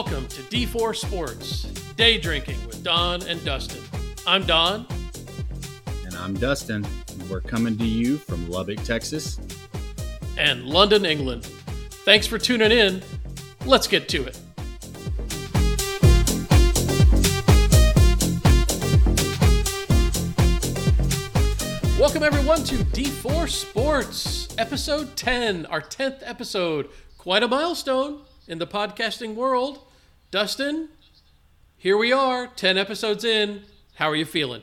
Welcome to D4 Sports, Day Drinking with Don and Dustin. I'm Don. And I'm Dustin. We're coming to you from Lubbock, Texas. And London, England. Thanks for tuning in. Let's get to it. Welcome everyone to D4 Sports, episode 10, our 10th episode. Quite a milestone in the podcasting world. Dustin, here we are, 10 episodes in. How are you feeling?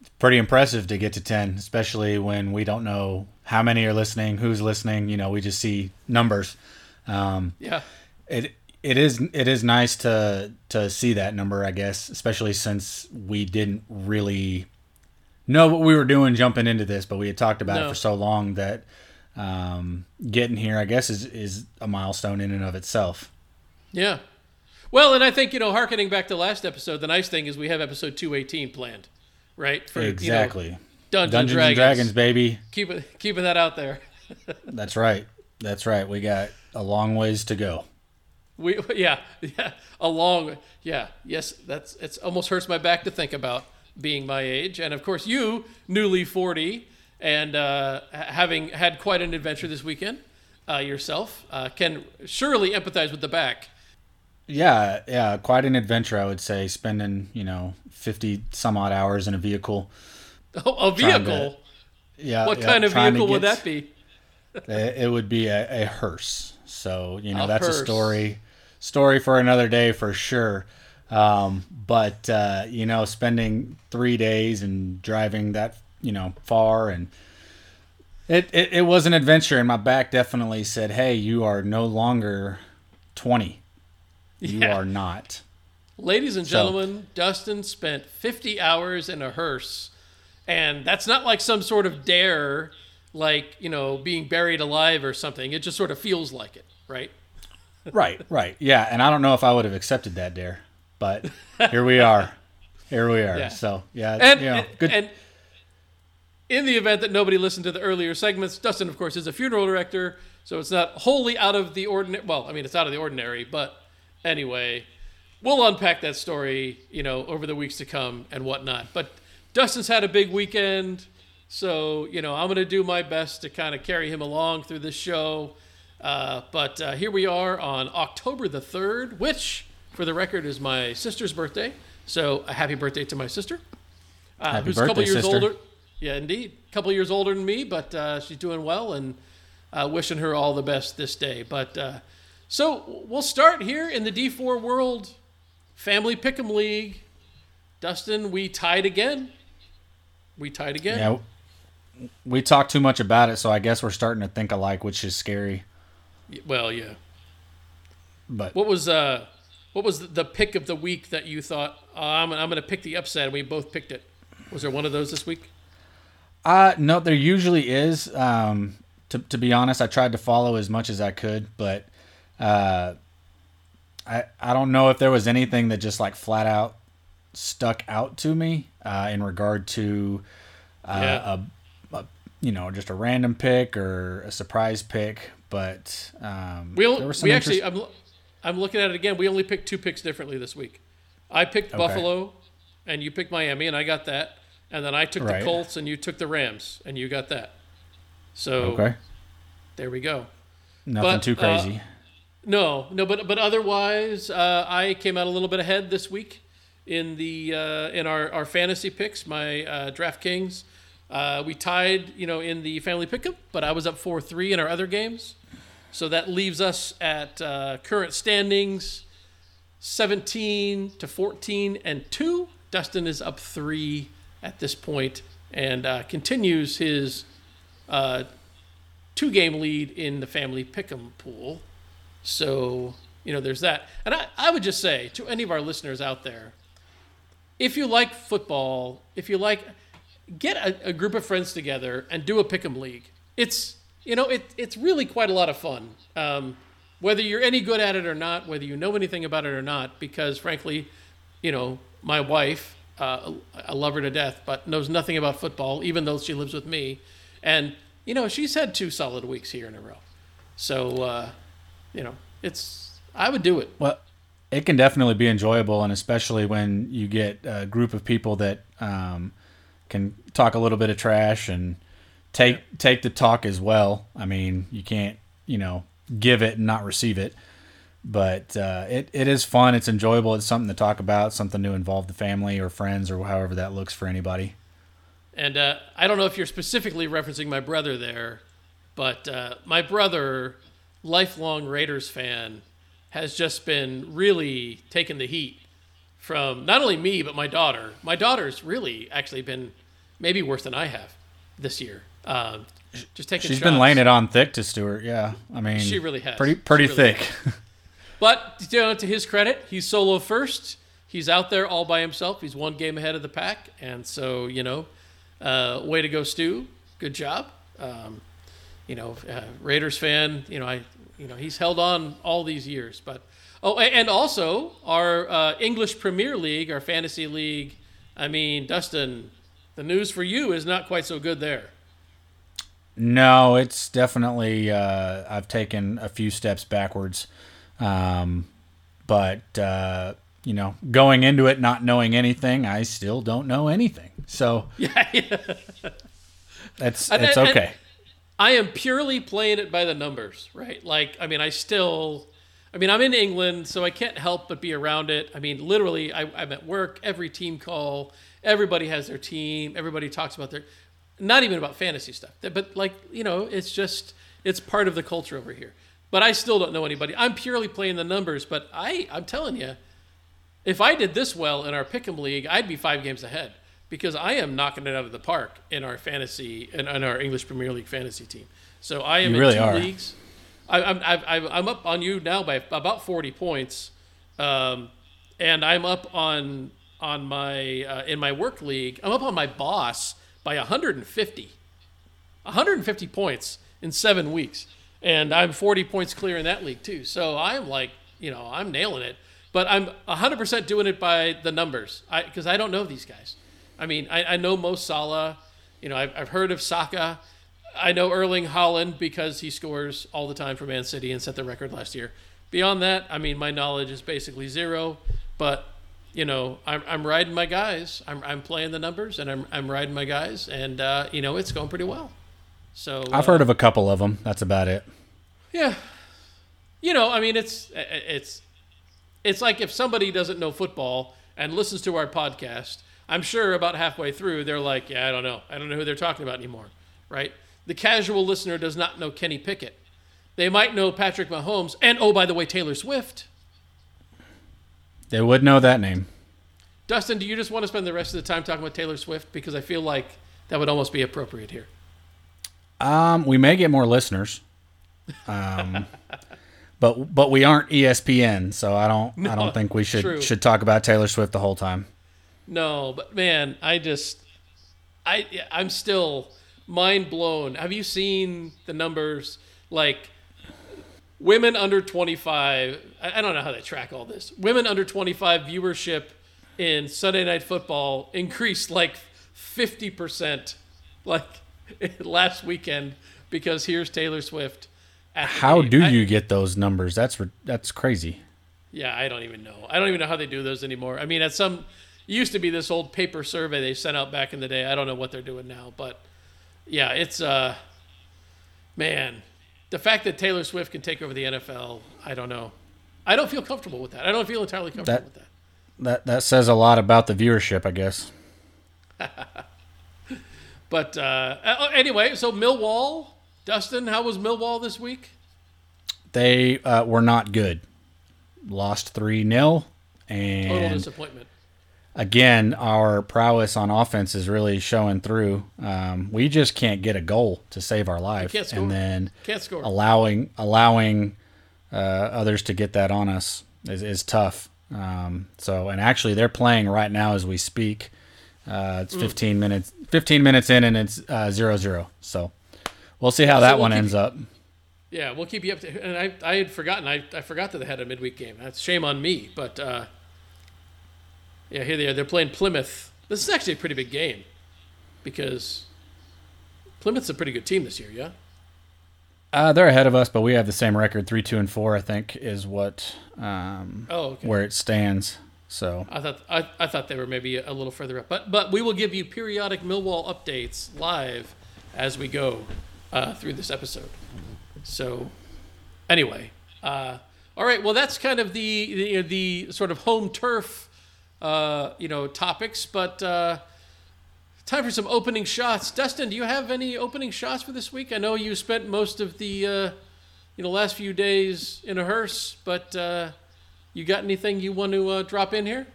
It's pretty impressive to get to 10, especially when we don't know how many are listening, who's listening. You know, we just see numbers. It is nice to see that number, I guess, especially since we didn't really know what we were doing jumping into this, but we had talked about it for so long that getting here, I guess, is a milestone in and of itself. Yeah. Well, and I think, you know, hearkening back to last episode, the nice thing is we have episode 218 planned, right? For, exactly. You know, Dungeons and Dragons, baby. Keeping that out there. That's right. We got a long ways to go. It almost hurts my back to think about, being my age, and of course you, newly 40, and having had quite an adventure this weekend yourself, can surely empathize with the back. Yeah, quite an adventure, I would say. Spending 50 some odd hours in a vehicle. Oh, a vehicle? What kind of vehicle would that be? It would be a hearse. So that's a story for another day for sure. But spending 3 days and driving that, far, and it was an adventure, and my back definitely said, hey, you are no longer 20. You are not. Ladies and gentlemen, Dustin spent 50 hours in a hearse, and that's not like some sort of dare, like, being buried alive or something. It just sort of feels like it, right? Right. Yeah. And I don't know if I would have accepted that dare. But here we are. Yeah. So, yeah. Good. And in the event that nobody listened to the earlier segments, Dustin, of course, is a funeral director, so it's not wholly out of the ordinary. Well, I mean, it's out of the ordinary, but anyway, we'll unpack that story, over the weeks to come and whatnot. But Dustin's had a big weekend, so, I'm going to do my best to kind of carry him along through this show. But here we are on October the 3rd, which, for the record, is my sister's birthday, so a happy birthday to my sister, who's a couple years older. Yeah, indeed, a couple years older than me, but she's doing well, and wishing her all the best this day. But so we'll start here in the D4 World Family Pick'em League. Dustin, we tied again. Yeah, we talked too much about it, so I guess we're starting to think alike, which is scary. Well, yeah. But what was the pick of the week that you thought, I'm going to pick the upset, and we both picked it? Was there one of those this week? No, there usually is. To be honest, I tried to follow as much as I could, but I don't know if there was anything that just like flat out stuck out to me in regard to just a random pick or a surprise pick. But I'm looking at it again. We only picked two picks differently this week. I picked Buffalo, and you picked Miami, and I got that. And then I took the Colts, and you took the Rams, and you got that. So there we go. Nothing too crazy. But otherwise, I came out a little bit ahead this week in the in our fantasy picks. My DraftKings, we tied, in the family pickup, but I was up 4-3 in our other games. So that leaves us at current standings, 17-14-2. Dustin is up 3 at this point and continues his 2-game lead in the family pick'em pool. So, there's that. And I would just say to any of our listeners out there, if you like football, get a group of friends together and do a pick'em league. It's really quite a lot of fun, whether you're any good at it or not, whether you know anything about it or not, because frankly, my wife, I love her to death, but knows nothing about football, even though she lives with me. And, she's had 2 solid weeks here in a row. So, I would do it. Well, it can definitely be enjoyable, and especially when you get a group of people that can talk a little bit of trash and take the talk as well. I mean, you can't, give it and not receive it. But it is fun. It's enjoyable. It's something to talk about, something to involve the family or friends or however that looks for anybody. And I don't know if you're specifically referencing my brother there, but my brother, lifelong Raiders fan, has just been really taking the heat from not only me, but my daughter. My daughter's really actually been maybe worse than I have this year. Just taking shots. She's been laying it on thick to Stuart, yeah. I mean, she really has. Pretty really thick. Has. But to his credit, he's solo first. He's out there all by himself. He's one game ahead of the pack. And so, way to go, Stu. Good job. Raiders fan, he's held on all these years. But and also our English Premier League, our fantasy league. I mean, Dustin, the news for you is not quite so good there. No, it's definitely I've taken a few steps backwards. But going into it, not knowing anything, I still don't know anything. So yeah. That's okay. I am purely playing it by the numbers, right? Like, I'm in England, so I can't help but be around it. I mean, literally I'm at work, every team call, everybody has their team. Everybody talks about not even about fantasy stuff, but it's part of the culture over here. But I still don't know anybody. I'm purely playing the numbers, but I'm telling you, if I did this well in our Pick'em League, I'd be 5 games ahead because I am knocking it out of the park in our fantasy and on our English Premier League fantasy team. So I am in two leagues. I'm up on you now by about 40 points, and I'm up on my in my work league. I'm up on my boss by 150 points in 7 weeks. And I'm 40 points clear in that league too. So I'm like, I'm nailing it. But I'm 100% doing it by the numbers because I don't know these guys. I mean, I know Mo Salah. I've heard of Saka. I know Erling Haaland because he scores all the time for Man City and set the record last year. Beyond that, I mean, my knowledge is basically zero. But I'm riding my guys. I'm playing the numbers and I'm riding my guys, and it's going pretty well. So I've heard of a couple of them. That's about it. Yeah. It's like if somebody doesn't know football and listens to our podcast, I'm sure about halfway through, they're like, yeah, I don't know. I don't know who they're talking about anymore, right? The casual listener does not know Kenny Pickett. They might know Patrick Mahomes and, oh, by the way, Taylor Swift. They would know that name. Dustin, do you just want to spend the rest of the time talking about Taylor Swift? Because I feel like that would almost be appropriate here. We may get more listeners, but we aren't ESPN, so I don't think we should talk about Taylor Swift the whole time. No, but man, I'm still mind blown. Have you seen the numbers? Like women under 25, I don't know how they track all this. Women under 25 viewership in Sunday Night Football increased like 50%. Like. Last weekend, because here's Taylor Swift. How do you get those numbers? That's crazy. Yeah, I don't even know. I don't even know how they do those anymore. I mean, it used to be this old paper survey they sent out back in the day. I don't know what they're doing now, but yeah, it's man, the fact that Taylor Swift can take over the NFL, I don't know. I don't feel comfortable with that. I don't feel entirely comfortable with that. That says a lot about the viewership, I guess. But anyway, so Millwall, Dustin, how was Millwall this week? They were not good. Lost 3-0. And total disappointment. Again, our prowess on offense is really showing through. We just can't get a goal to save our life. Can't score. And then can't score. Allowing others to get that on us is tough. And actually, they're playing right now as we speak. It's 15 minutes in, and it's 0-0. So we'll see how that one ends up. Yeah, we'll keep you up to. And I had forgotten. I forgot that they had a midweek game. That's shame on me. But yeah, here they are. They're playing Plymouth. This is actually a pretty big game because Plymouth's a pretty good team this year. Yeah. They're ahead of us, but we have the same record. 3-2-4, I think, is what where it stands. So I thought they were maybe a little further up, but we will give you periodic Millwall updates live as we go through this episode. So anyway, all right. Well, that's kind of the sort of home turf, topics. But time for some opening shots. Dustin, do you have any opening shots for this week? I know you spent most of the last few days in a hearse, but. You got anything you want to drop in here?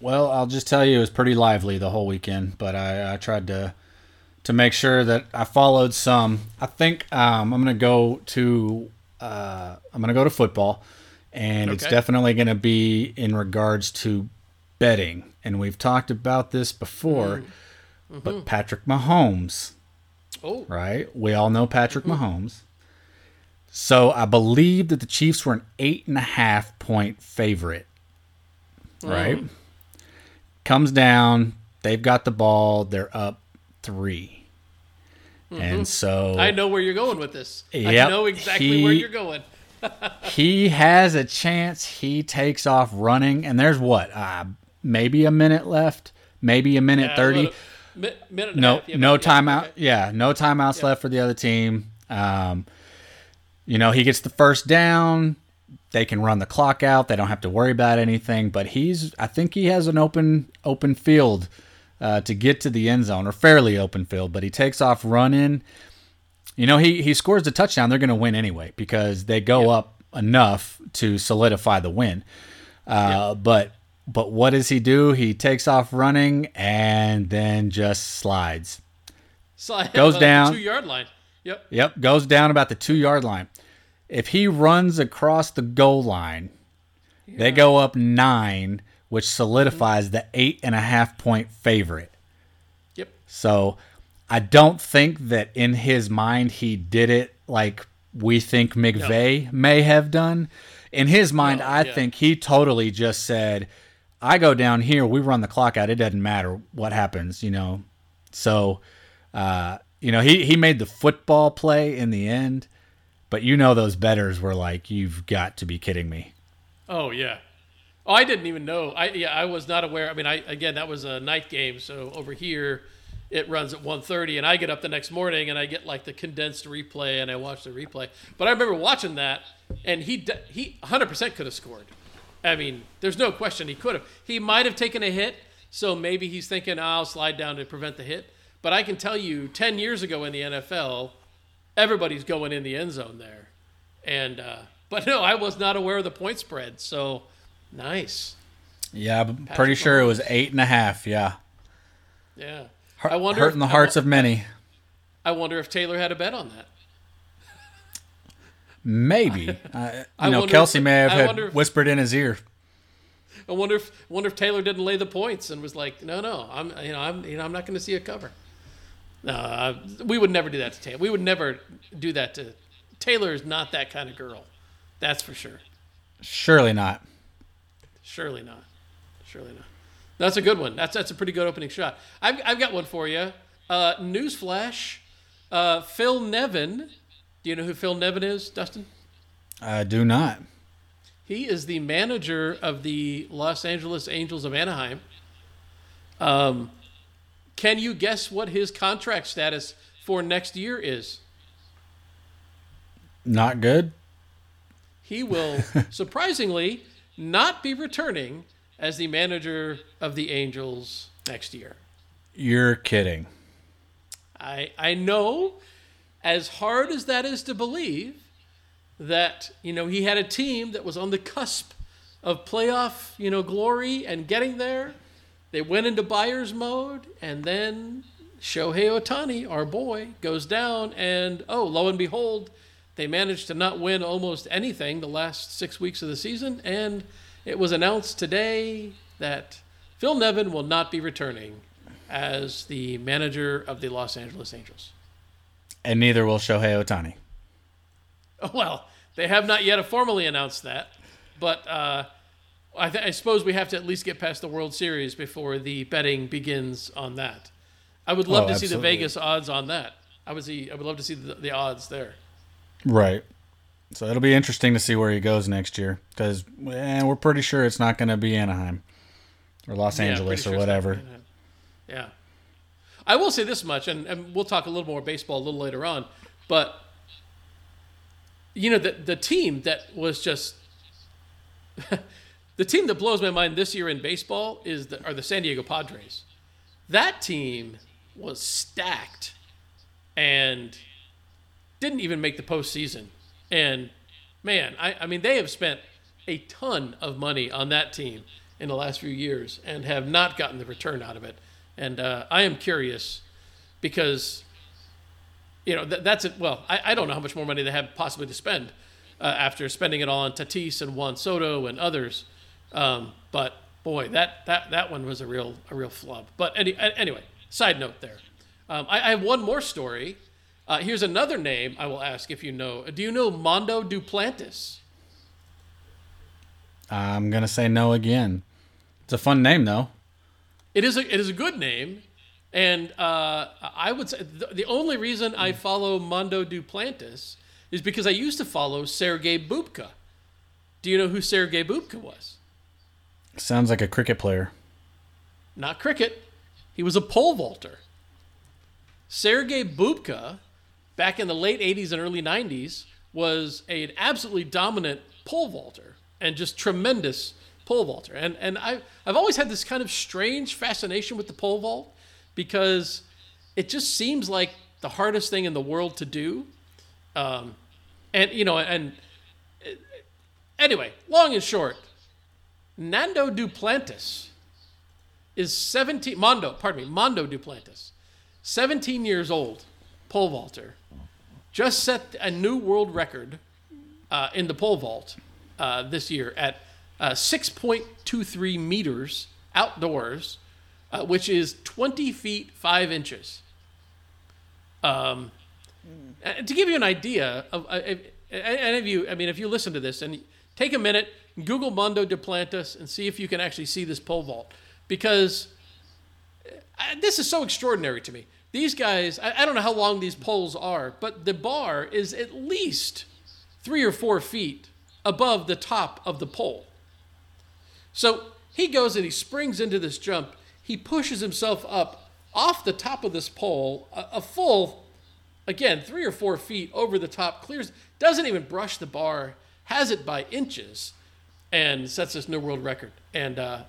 Well, I'll just tell you it was pretty lively the whole weekend, but I tried to make sure that I followed some. I think I'm going to go to football, and okay. It's definitely going to be in regards to betting. And we've talked about this before, mm-hmm. but Patrick Mahomes. Oh, right. We all know Patrick mm-hmm. Mahomes. So I believe that the Chiefs were an 8.5-point favorite, right? Mm. Comes down, they've got the ball, they're up 3. Mm-hmm. And so... I know where you're going with this. Yep, I know exactly where you're going. He has a chance. He takes off running, and there's what? Maybe a minute left, maybe a minute 30. No timeout. Okay. Yeah, no timeouts left for the other team. He gets the first down. They can run the clock out. They don't have to worry about anything. But I think he has an open field to get to the end zone, or fairly open field. But he takes off running. He scores the touchdown. They're going to win anyway because they go up enough to solidify the win. But what does he do? He takes off running and then just slides. Goes down. The 2-yard line. Yep. Goes down about the 2-yard line. If he runs across the goal line, they go up 9, which solidifies the 8.5-point favorite. Yep. So I don't think that in his mind he did it like we think McVay may have done. In his mind, I think he totally just said, I go down here, we run the clock out. It doesn't matter what happens, So, he made the football play in the end, but those bettors were like, you've got to be kidding me. Oh, yeah. Oh, I didn't even know. I was not aware. I mean, again, that was a night game, so over here it runs at 1:30, and I get up the next morning, and I get like the condensed replay, and I watch the replay. But I remember watching that, and he 100% could have scored. I mean, there's no question he could have. He might have taken a hit, so maybe he's thinking, I'll slide down to prevent the hit. But I can tell you, 10 years ago in the NFL, everybody's going in the end zone there. And but no, I was not aware of the point spread. So, nice. Yeah, I'm pretty sure it was 8.5. Yeah. Yeah. I wonder hurting the hearts of many. I wonder if Taylor had a bet on that. Maybe. Kelsey may have whispered in his ear. I wonder if Taylor didn't lay the points and was like, no, I'm not going to see a cover. No, we would never do that to Taylor. We would never do that to Taylor. Is not that kind of girl. That's for sure. Surely not. That's a good one. That's a pretty good opening shot. I've got one for you. Newsflash. Phil Nevin. Do you know who Phil Nevin is, Dustin? I do not. He is the manager of the Los Angeles Angels of Anaheim. Can you guess what his contract status for next year is? Not good. He will, surprisingly, not be returning as the manager of the Angels next year. You're kidding. I know, as hard as that is to believe, that, he had a team that was on the cusp of playoff, glory and getting there. They went into buyer's mode, and then Shohei Ohtani, our boy, goes down, and, lo and behold, they managed to not win almost anything the last 6 weeks of the season, and it was announced today that Phil Nevin will not be returning as the manager of the Los Angeles Angels. And neither will Shohei Ohtani. Well, they have not yet formally announced that, but I suppose we have to at least get past the World Series before the betting begins on that. I would love to see the Vegas odds on that. I would love to see the odds there. Right. So it'll be interesting to see where he goes next year because we're pretty sure it's not going to be Anaheim or Los Angeles or whatever. Yeah. I will say this much, and we'll talk a little more baseball a little later on, but, you know, the team that was just – the team that blows my mind this year in baseball is are the San Diego Padres. That team was stacked and didn't even make the postseason. And, man, I mean, they have spent a ton of money on that team in the last few years and have not gotten the return out of it. And I am curious because, you know, that's it. Well, I don't know how much more money they have possibly to spend after spending it all on Tatis and Juan Soto and others. But, boy, that one was a real flub. But anyway, side note there. I have one more story. Here's another name I will ask if you know. Do you know Mondo Duplantis? I'm going to say no again. It's a fun name, though. It is a good name, and I would say the only reason I follow Mondo Duplantis is because I used to follow Sergey Bubka. Do you know who Sergey Bubka was? Sounds like a cricket player. Not cricket. He was a pole vaulter. Sergey Bubka, back in the late 80s and early 90s, was an absolutely dominant pole vaulter and just tremendous pole vaulter. And I've always had this kind of strange fascination with the pole vault because it just seems like the hardest thing in the world to do. Anyway, long and short, Mondo Duplantis, 17 years old, pole vaulter, just set a new world record in the pole vault this year at 6.23 meters outdoors, which is 20 feet 5 inches. To give you an idea, if you listen to this, and take a minute, Google Mondo Duplantis and see if you can actually see this pole vault, because this is so extraordinary to me. These guys, I don't know how long these poles are, but the bar is at least 3 or 4 feet above the top of the pole. So he goes and he springs into this jump. He pushes himself up off the top of this pole, a full, again, 3 or 4 feet over the top, clears, doesn't even brush the bar, has it by inches, and sets this new world record. And I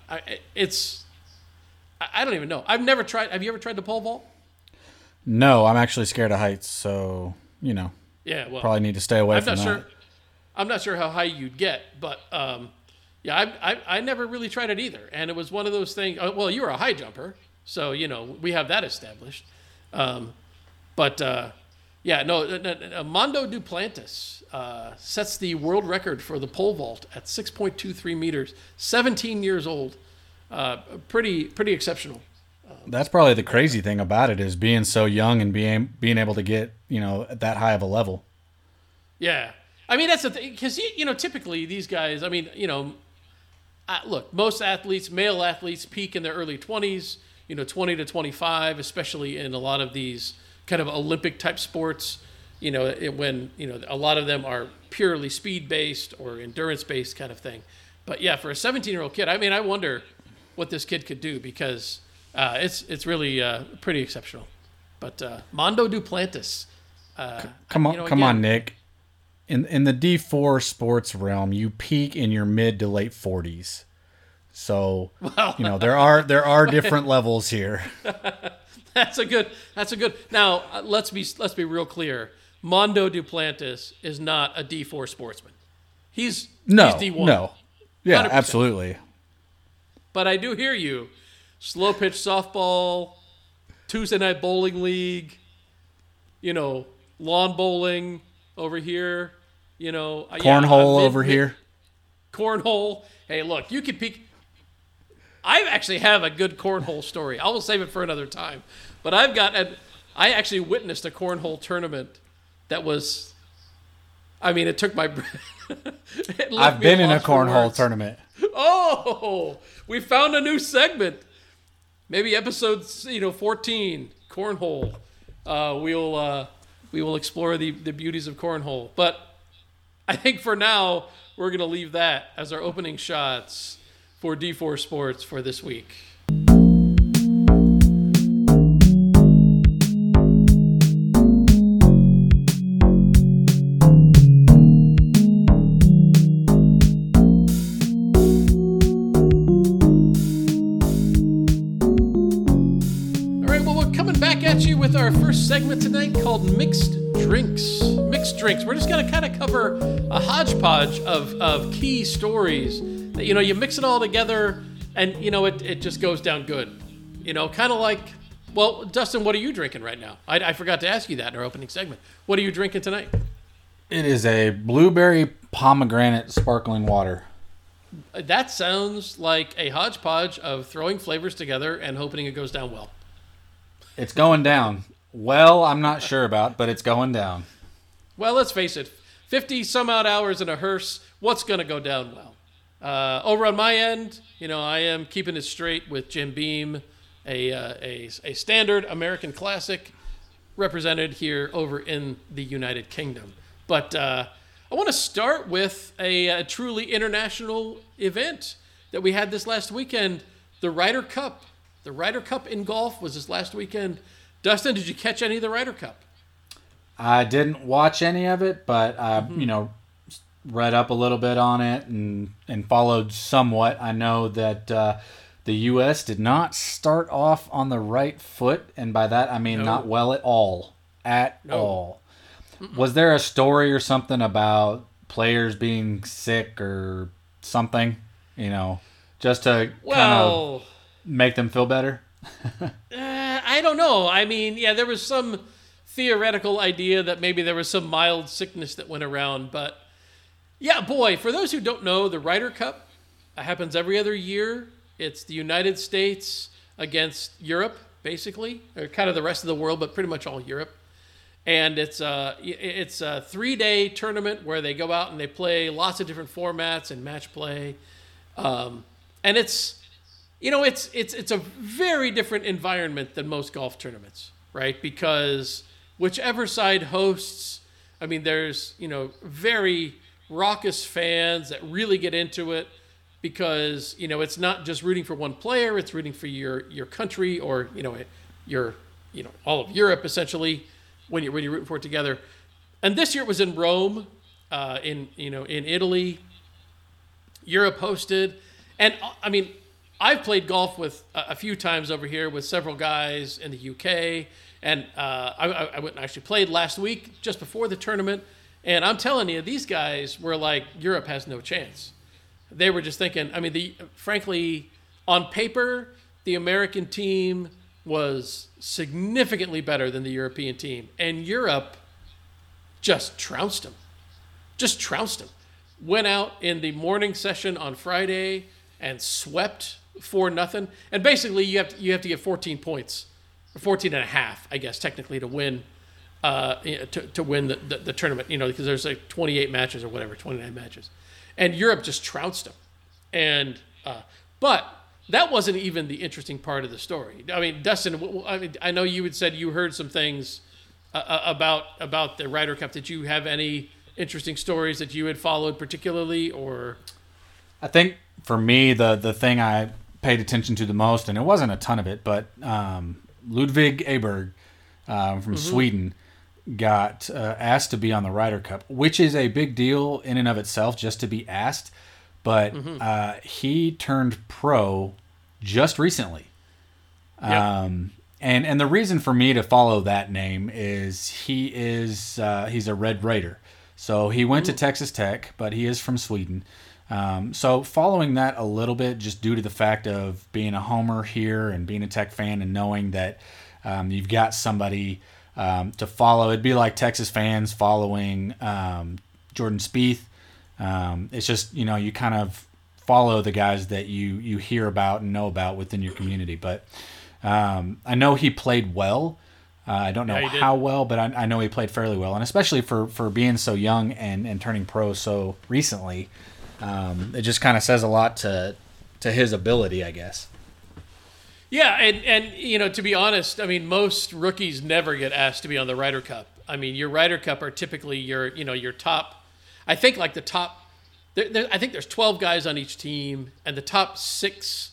don't even know. I've never tried. Have you ever tried the pole vault? No, I'm actually scared of heights, so, you know, yeah, well, probably need to stay away from that. I'm not sure how high you'd get, but... Yeah, I never really tried it either, and it was one of those things. Well, you were a high jumper, so you know we have that established. Mondo Duplantis sets the world record for the pole vault at 6.23 meters. 17 years old, pretty exceptional. That's probably the crazy thing about it is being so young and being able to get, you know, at that high of a level. Yeah, I mean that's the thing because typically these guys. I mean, you know. Look, most athletes, male athletes, peak in their early 20s, 20 to 25, especially in a lot of these kind of Olympic-type sports, when a lot of them are purely speed-based or endurance-based kind of thing. But, yeah, for a 17-year-old kid, I mean, I wonder what this kid could do because it's really pretty exceptional. But Mondo Duplantis. Come on, Nick. In the D4 sports realm, you peak in your mid to late 40s. So, there are different levels here. That's a good. Now, let's be real clear. Mondo Duplantis is not a D4 sportsman. He's D1. No. Yeah, 100%. Absolutely. But I do hear you. Slow pitch softball, Tuesday night bowling league, lawn bowling over here, cornhole over here. Cornhole. Hey, look, you could peek. I actually have a good cornhole story. I will save it for another time. But I actually witnessed a cornhole tournament that was. I mean, it took my breath. I've been in a cornhole tournament. Oh, we found a new segment. Maybe episode 14, cornhole. We'll. we will explore the beauties of cornhole. But I think for now, we're going to leave that as our opening shots for D4 Sports for this week. Our first segment tonight called Mixed Drinks. We're just going to kind of cover a hodgepodge of key stories that, you know, you mix it all together and, you know, it just goes down good. You know, kind of like, well, Dustin, what are you drinking right now? I forgot to ask you that in our opening segment. What are you drinking tonight? It is a blueberry pomegranate sparkling water. That sounds like a hodgepodge of throwing flavors together and hoping it goes down well. It's going down. Well, I'm not sure about, but it's going down. Well, let's face it. 50-some-odd hours in a hearse, what's going to go down well? Over on my end, you know, I am keeping it straight with Jim Beam, a standard American classic represented here over in the United Kingdom. But I want to start with a truly international event that we had this last weekend, the Ryder Cup. The Ryder Cup in golf was this last weekend. Dustin, did you catch any of the Ryder Cup? I didn't watch any of it, but I, you know, read up a little bit on it and followed somewhat. I know that the U.S. did not start off on the right foot, and by that I mean not well at all. Was there a story or something about players being sick or something? You know, just to kind of... Make them feel better? I don't know. I mean, yeah, there was some theoretical idea that maybe there was some mild sickness that went around. But, yeah, boy, for those who don't know, the Ryder Cup happens every other year. It's the United States against Europe, basically, or kind of the rest of the world, but pretty much all Europe. And it's a three-day tournament where they go out and they play lots of different formats and match play. And it's... You know, it's a very different environment than most golf tournaments, right? Because whichever side hosts, I mean, there's, you know, very raucous fans that really get into it because, you know, it's not just rooting for one player. It's rooting for your country or, you know, your all of Europe, essentially, when you're rooting for it together. And this year it was in Rome, in Italy. Europe hosted. And, I mean... I've played golf with a few times over here with several guys in the UK, and I went and actually played last week just before the tournament, and I'm telling you, these guys were like, Europe has no chance. They were just thinking, I mean, frankly, on paper, the American team was significantly better than the European team, and Europe just trounced them. Went out in the morning session on Friday and swept 4-0, and basically you have to get 14 points, 14.5, I guess technically, to win, to win the tournament. You know, because there's like 28 matches or whatever, 29 matches, and Europe just trounced them. And but that wasn't even the interesting part of the story. I mean, Dustin, I know you had said you heard some things about the Ryder Cup. Did you have any interesting stories that you had followed particularly, or? I think for me, the thing I paid attention to the most, and it wasn't a ton of it, but Ludvig Åberg from Sweden got asked to be on the Ryder Cup, which is a big deal in and of itself just to be asked. But he turned pro just recently. Yep. And the reason for me to follow that name is he's a Red Raider. So he went to Texas Tech, but he is from Sweden. So following that a little bit, just due to the fact of being a homer here and being a Tech fan and knowing that you've got somebody to follow. It'd be like Texas fans following Jordan Spieth. It's just, you know, you kind of follow the guys that you hear about and know about within your community. But I know he played well. I don't know how well, but I know he played fairly well. And especially for being so young and turning pro so recently. It just kind of says a lot to his ability, I guess. Yeah, and you know, to be honest, I mean, most rookies never get asked to be on the Ryder Cup. I mean, your Ryder Cup are typically your, you know, your top. I think like the top. I think there's 12 guys on each team, and the top six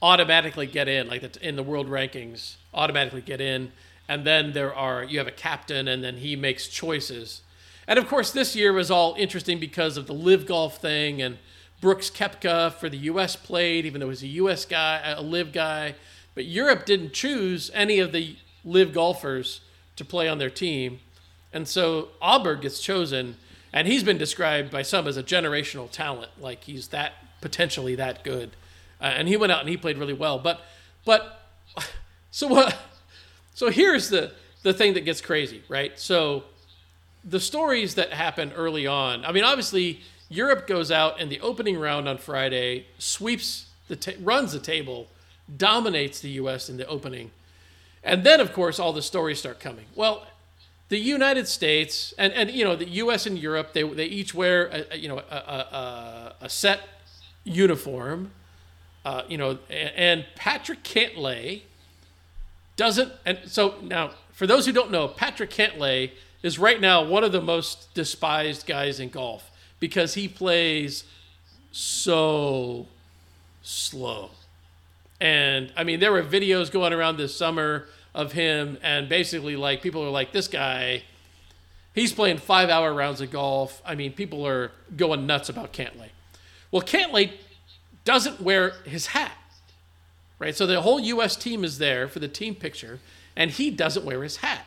automatically get in, like in the world rankings, automatically get in. And then you have a captain, and then he makes choices. And of course, this year was all interesting because of the LIV golf thing, and Brooks Koepka for the U.S. played, even though he's a U.S. guy, a LIV guy. But Europe didn't choose any of the LIV golfers to play on their team. And so Auberg gets chosen, and he's been described by some as a generational talent. Like, he's that potentially that good. And he went out and he played really well. So here's the thing that gets crazy, right? So the stories that happen early on, I mean, obviously Europe goes out in the opening round on Friday, sweeps, runs the table, dominates the U.S. in the opening. And then, of course, all the stories start coming. Well, the United States and you know, the U.S. and Europe, they each wear a set uniform, and Patrick Cantlay doesn't. And so now, for those who don't know, Patrick Cantlay is right now one of the most despised guys in golf because he plays so slow. And I mean, there were videos going around this summer of him, and basically, like, people are like, this guy, he's playing 5-hour rounds of golf. I mean, people are going nuts about Cantlay. Well, Cantlay doesn't wear his hat, right? So the whole U.S. team is there for the team picture, and he doesn't wear his hat.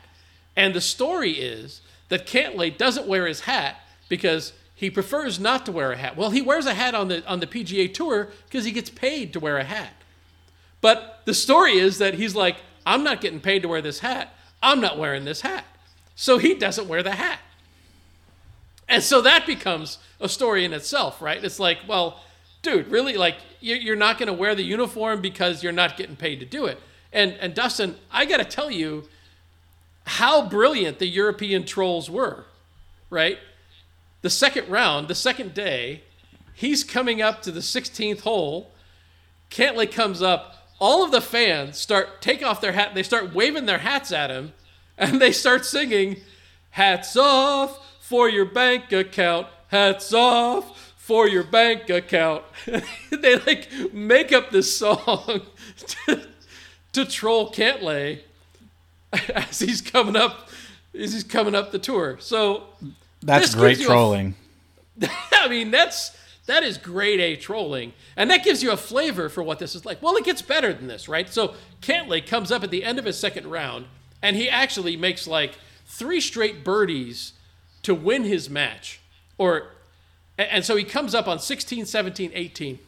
And the story is that Cantlay doesn't wear his hat because he prefers not to wear a hat. Well, he wears a hat on the PGA Tour because he gets paid to wear a hat. But the story is that he's like, I'm not getting paid to wear this hat. I'm not wearing this hat. So he doesn't wear the hat. And so that becomes a story in itself, right? It's like, well, dude, really? Like, you're not going to wear the uniform because you're not getting paid to do it. And Dustin, I got to tell you how brilliant the European trolls were, right? The second round, the second day, he's coming up to the 16th hole. Cantlay comes up. All of the fans take off their hat. They start waving their hats at him, and they start singing, "Hats off for your bank account. Hats off for your bank account." They like make up this song to troll Cantlay as he's coming up the tour. So that's great trolling. I mean, that is grade A trolling. And that gives you a flavor for what this is like. Well, it gets better than this, right? So Cantlay comes up at the end of his second round, and he actually makes like 3 straight birdies to win his match. And so he comes up on 16, 17, 18.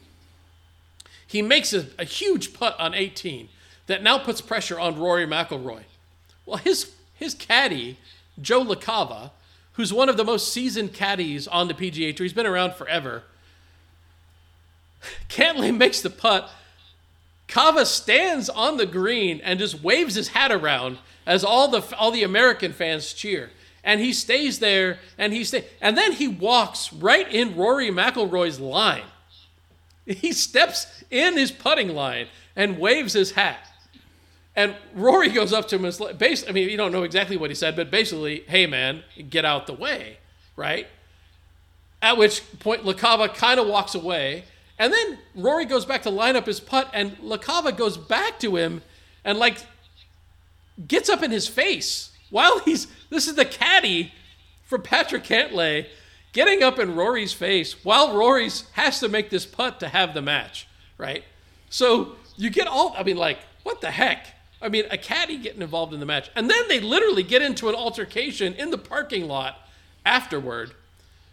He makes a huge putt on 18 that now puts pressure on Rory McIlroy. Well, his caddy, Joe LaCava, who's one of the most seasoned caddies on the PGA Tour, he's been around forever, Cantlay makes the putt. Cava stands on the green and just waves his hat around as all the American fans cheer. And he stays there, and then he walks right in Rory McIlroy's line. He steps in his putting line and waves his hat. And Rory goes up to him and is like, I mean, you don't know exactly what he said, but basically, "Hey, man, get out the way," right? At which point, LaCava kind of walks away. And then Rory goes back to line up his putt, and LaCava goes back to him and, like, gets up in his face while this is the caddy for Patrick Cantlay, getting up in Rory's face while Rory has to make this putt to have the match, right? So you get what the heck? I mean, a caddy getting involved in the match. And then they literally get into an altercation in the parking lot afterward.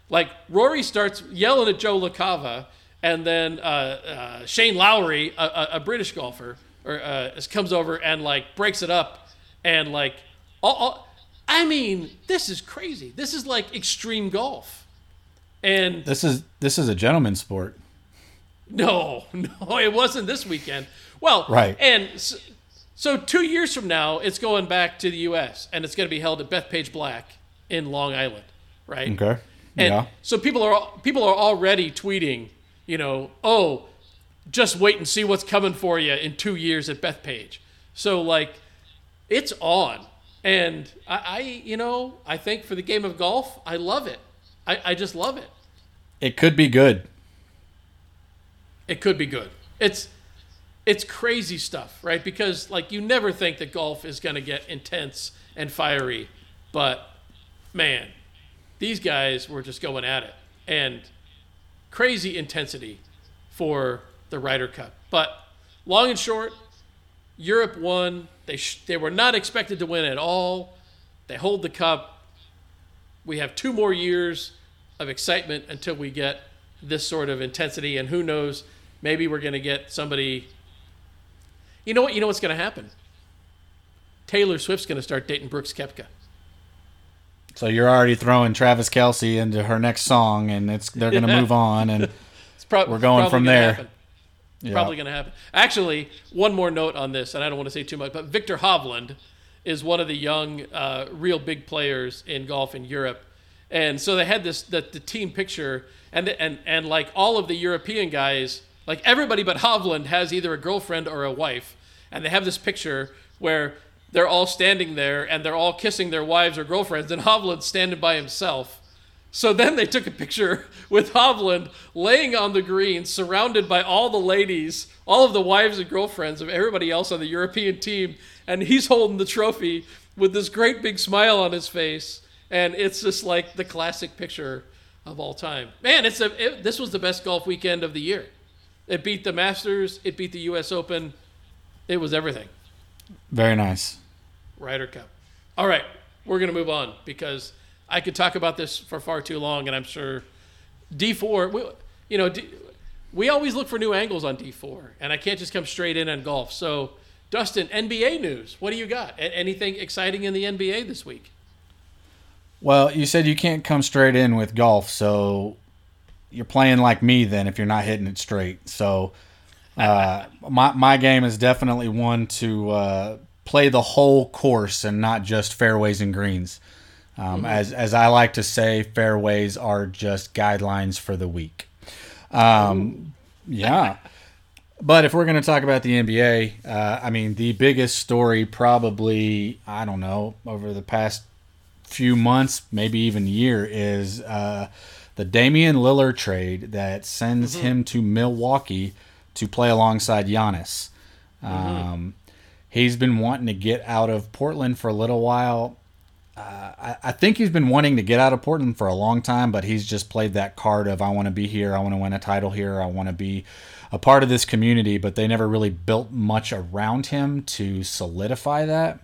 Like, Rory starts yelling at Joe LaCava, and then Shane Lowry, a British golfer, comes over and, like, breaks it up. And, like, I mean, this is crazy. This is like extreme golf. And this is a gentleman's sport. No, it wasn't this weekend. Well, right. And so 2 years from now, it's going back to the U.S. and it's going to be held at Bethpage Black in Long Island, right? Okay. And yeah. So people are already tweeting, you know, oh, just wait and see what's coming for you in 2 years at Bethpage. So, like, it's on. And I you know, I think for the game of golf, I love it. I just love it. It could be good. It could be good. It's crazy stuff, right? Because, like, you never think that golf is going to get intense and fiery. But, man, these guys were just going at it. And crazy intensity for the Ryder Cup. But long and short, Europe won. They were not expected to win at all. They hold the cup. We have 2 more years of excitement until we get this sort of intensity. And who knows, maybe we're going to get somebody. You know what? You know what's going to happen? Taylor Swift's going to start dating Brooks Koepka. So you're already throwing Travis Kelce into her next song, and they're going to move on, and we're going from there. Yeah. Probably going to happen. Actually, one more note on this, and I don't want to say too much, but Victor Hovland is one of the young, real big players in golf in Europe. And so they had this the team picture, and like all of the European guys, like everybody but Hovland has either a girlfriend or a wife, and they have this picture where they're all standing there and they're all kissing their wives or girlfriends, and Hovland's standing by himself. So then they took a picture with Hovland laying on the green, surrounded by all the ladies, all of the wives and girlfriends of everybody else on the European team, and he's holding the trophy with this great big smile on his face. And it's just like the classic picture of all time. Man, this was the best golf weekend of the year. It beat the Masters. It beat the U.S. Open. It was everything. Very nice. Ryder Cup. All right, we're going to move on because I could talk about this for far too long, and I'm sure D4, we always look for new angles on D4, and I can't just come straight in on golf. So, Dustin, NBA news, what do you got? Anything exciting in the NBA this week? Well, you said you can't come straight in with golf, so you're playing like me then if you're not hitting it straight. So my game is definitely one to play the whole course and not just fairways and greens. Mm-hmm. As I like to say, fairways are just guidelines for the week. Yeah. But if we're going to talk about the NBA, the biggest story probably, I don't know, over the past few months, maybe even year, is the Damian Lillard trade that sends him to Milwaukee to play alongside Giannis. He's been wanting to get out of Portland for a little while. I think he's been wanting to get out of Portland for a long time, but he's just played that card of, I want to be here, I want to win a title here, I want to be a part of this community, but they never really built much around him to solidify that.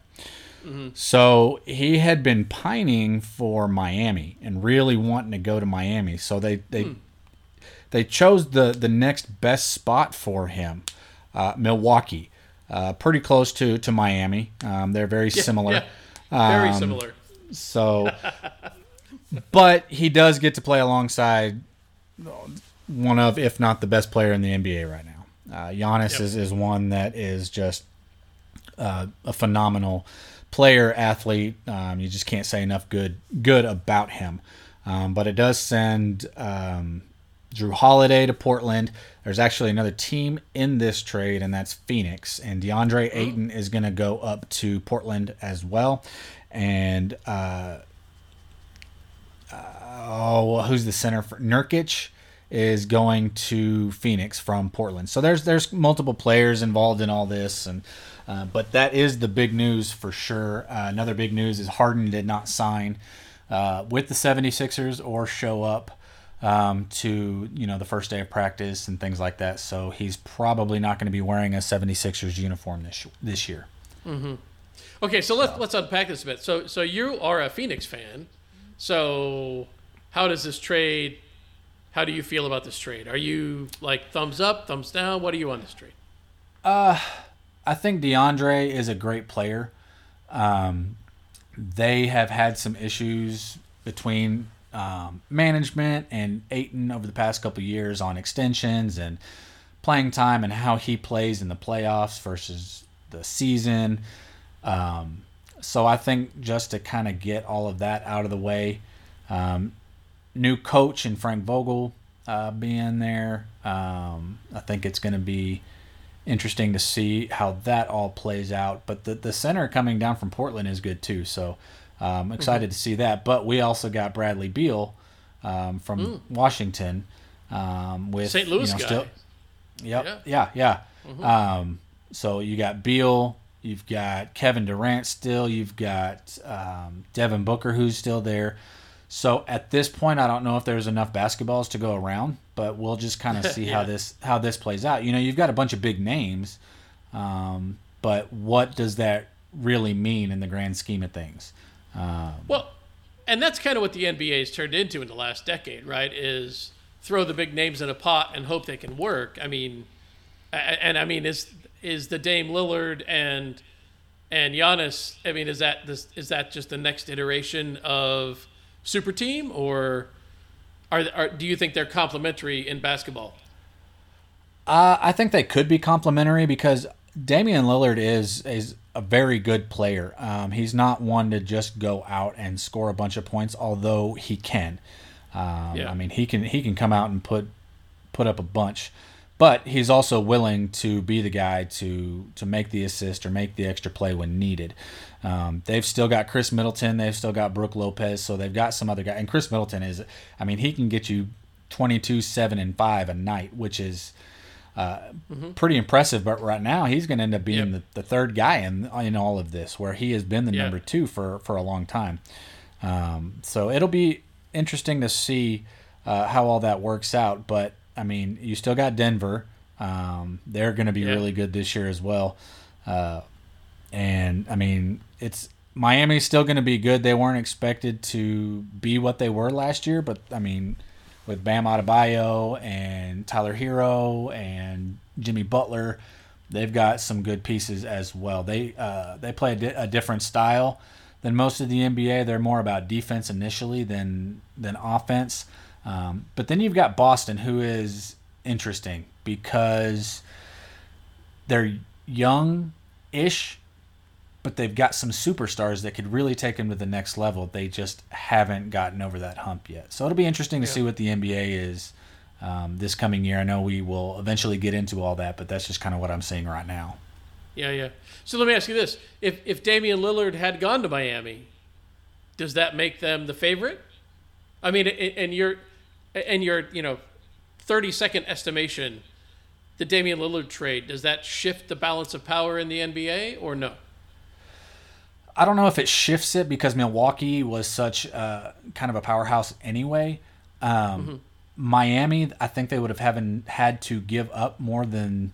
Mm-hmm. So he had been pining for Miami and really wanting to go to Miami. So they chose the next best spot for him, Milwaukee, pretty close to Miami. They're very similar. Yeah. Very similar. So, but he does get to play alongside one of, if not the best player in the NBA right now. Giannis is one that is just a phenomenal player, athlete. You just can't say enough good about him. But it does send Drew Holiday to Portland. There's actually another team in this trade, and that's Phoenix. And DeAndre Ayton is going to go up to Portland as well. And who's the center for Nurkic? Is going to Phoenix from Portland. So there's multiple players involved in all this, and but that is the big news for sure. Another big news is Harden did not sign with the 76ers or show up to the first day of practice and things like that. So he's probably not going to be wearing a 76ers uniform this year. Mm-hmm. Okay, so let's unpack this a bit. So you are a Phoenix fan. So how does this trade? How do you feel about this trade? Are you like thumbs up, thumbs down? What are you on this trade? I think DeAndre is a great player. They have had some issues between management and Ayton over the past couple of years on extensions and playing time and how he plays in the playoffs versus the season. So I think just to kind of get all of that out of the way, new coach and Frank Vogel being there. I think it's going to be interesting to see how that all plays out. But the center coming down from Portland is good too, so I'm excited to see that. But we also got Bradley Beal from Washington with St. Louis guy. So you got Beal, you've got Kevin Durant still, you've got Devin Booker who's still there. So at this point, I don't know if there's enough basketballs to go around, but we'll just kind of see how this plays out. You know, you've got a bunch of big names, but what does that really mean in the grand scheme of things? And that's kind of what the NBA has turned into in the last decade, right? Is throw the big names in a pot and hope they can work. I mean, is the Dame Lillard and Giannis? I mean, is that just the next iteration of super team, or do you think they're complementary in basketball? I think they could be complementary because Damian Lillard is a very good player. He's not one to just go out and score a bunch of points, although he can. I mean, he can come out and put up a bunch, but he's also willing to be the guy to make the assist or make the extra play when needed. They've still got Khris Middleton. They've still got Brooke Lopez. So they've got some other guy. And Khris Middleton he can get you 22, 7, and 5 a night, which is pretty impressive. But right now he's going to end up being the third guy in all of this, where he has been the number two for a long time. So it'll be interesting to see how all that works out. But, I mean, you still got Denver. They're going to be really good this year as well. And, I mean, it's Miami's still going to be good. They weren't expected to be what they were last year, but, I mean, with Bam Adebayo and Tyler Hero and Jimmy Butler, they've got some good pieces as well. They play a different style than most of the NBA. They're more about defense initially than offense. But then you've got Boston, who is interesting because they're young-ish, but they've got some superstars that could really take them to the next level. They just haven't gotten over that hump yet. So it'll be interesting to see what the NBA is this coming year. I know we will eventually get into all that, but that's just kind of what I'm seeing right now. Yeah. So let me ask you this. If Damian Lillard had gone to Miami, does that make them the favorite? I mean, in your 30-second estimation, the Damian Lillard trade, does that shift the balance of power in the NBA or no? I don't know if it shifts it because Milwaukee was such kind of a powerhouse anyway. Miami, I think they would have had to give up more than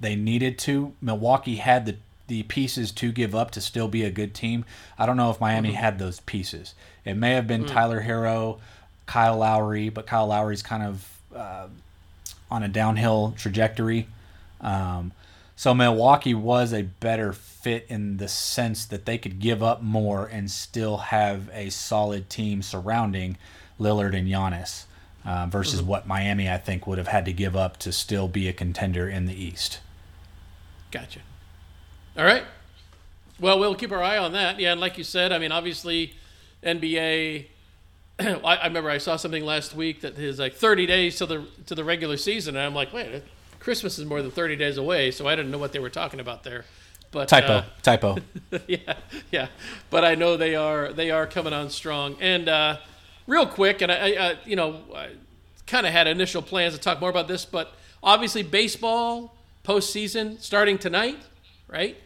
they needed to. Milwaukee had the pieces to give up to still be a good team. I don't know if Miami had those pieces. It may have been Tyler Hero, Kyle Lowry, but Kyle Lowry's kind of on a downhill trajectory. So Milwaukee was a better fit in the sense that they could give up more and still have a solid team surrounding Lillard and Giannis versus what Miami, I think, would have had to give up to still be a contender in the East. Gotcha. All right. Well, we'll keep our eye on that. Yeah, and like you said, I mean, obviously, NBA. I remember I saw something last week that is like 30 days to the regular season, and I'm like, wait, Christmas is more than 30 days away, so I didn't know what they were talking about there. But typo. yeah. But I know they are coming on strong. And real quick, and I kind of had initial plans to talk more about this, but obviously baseball postseason starting tonight. Right?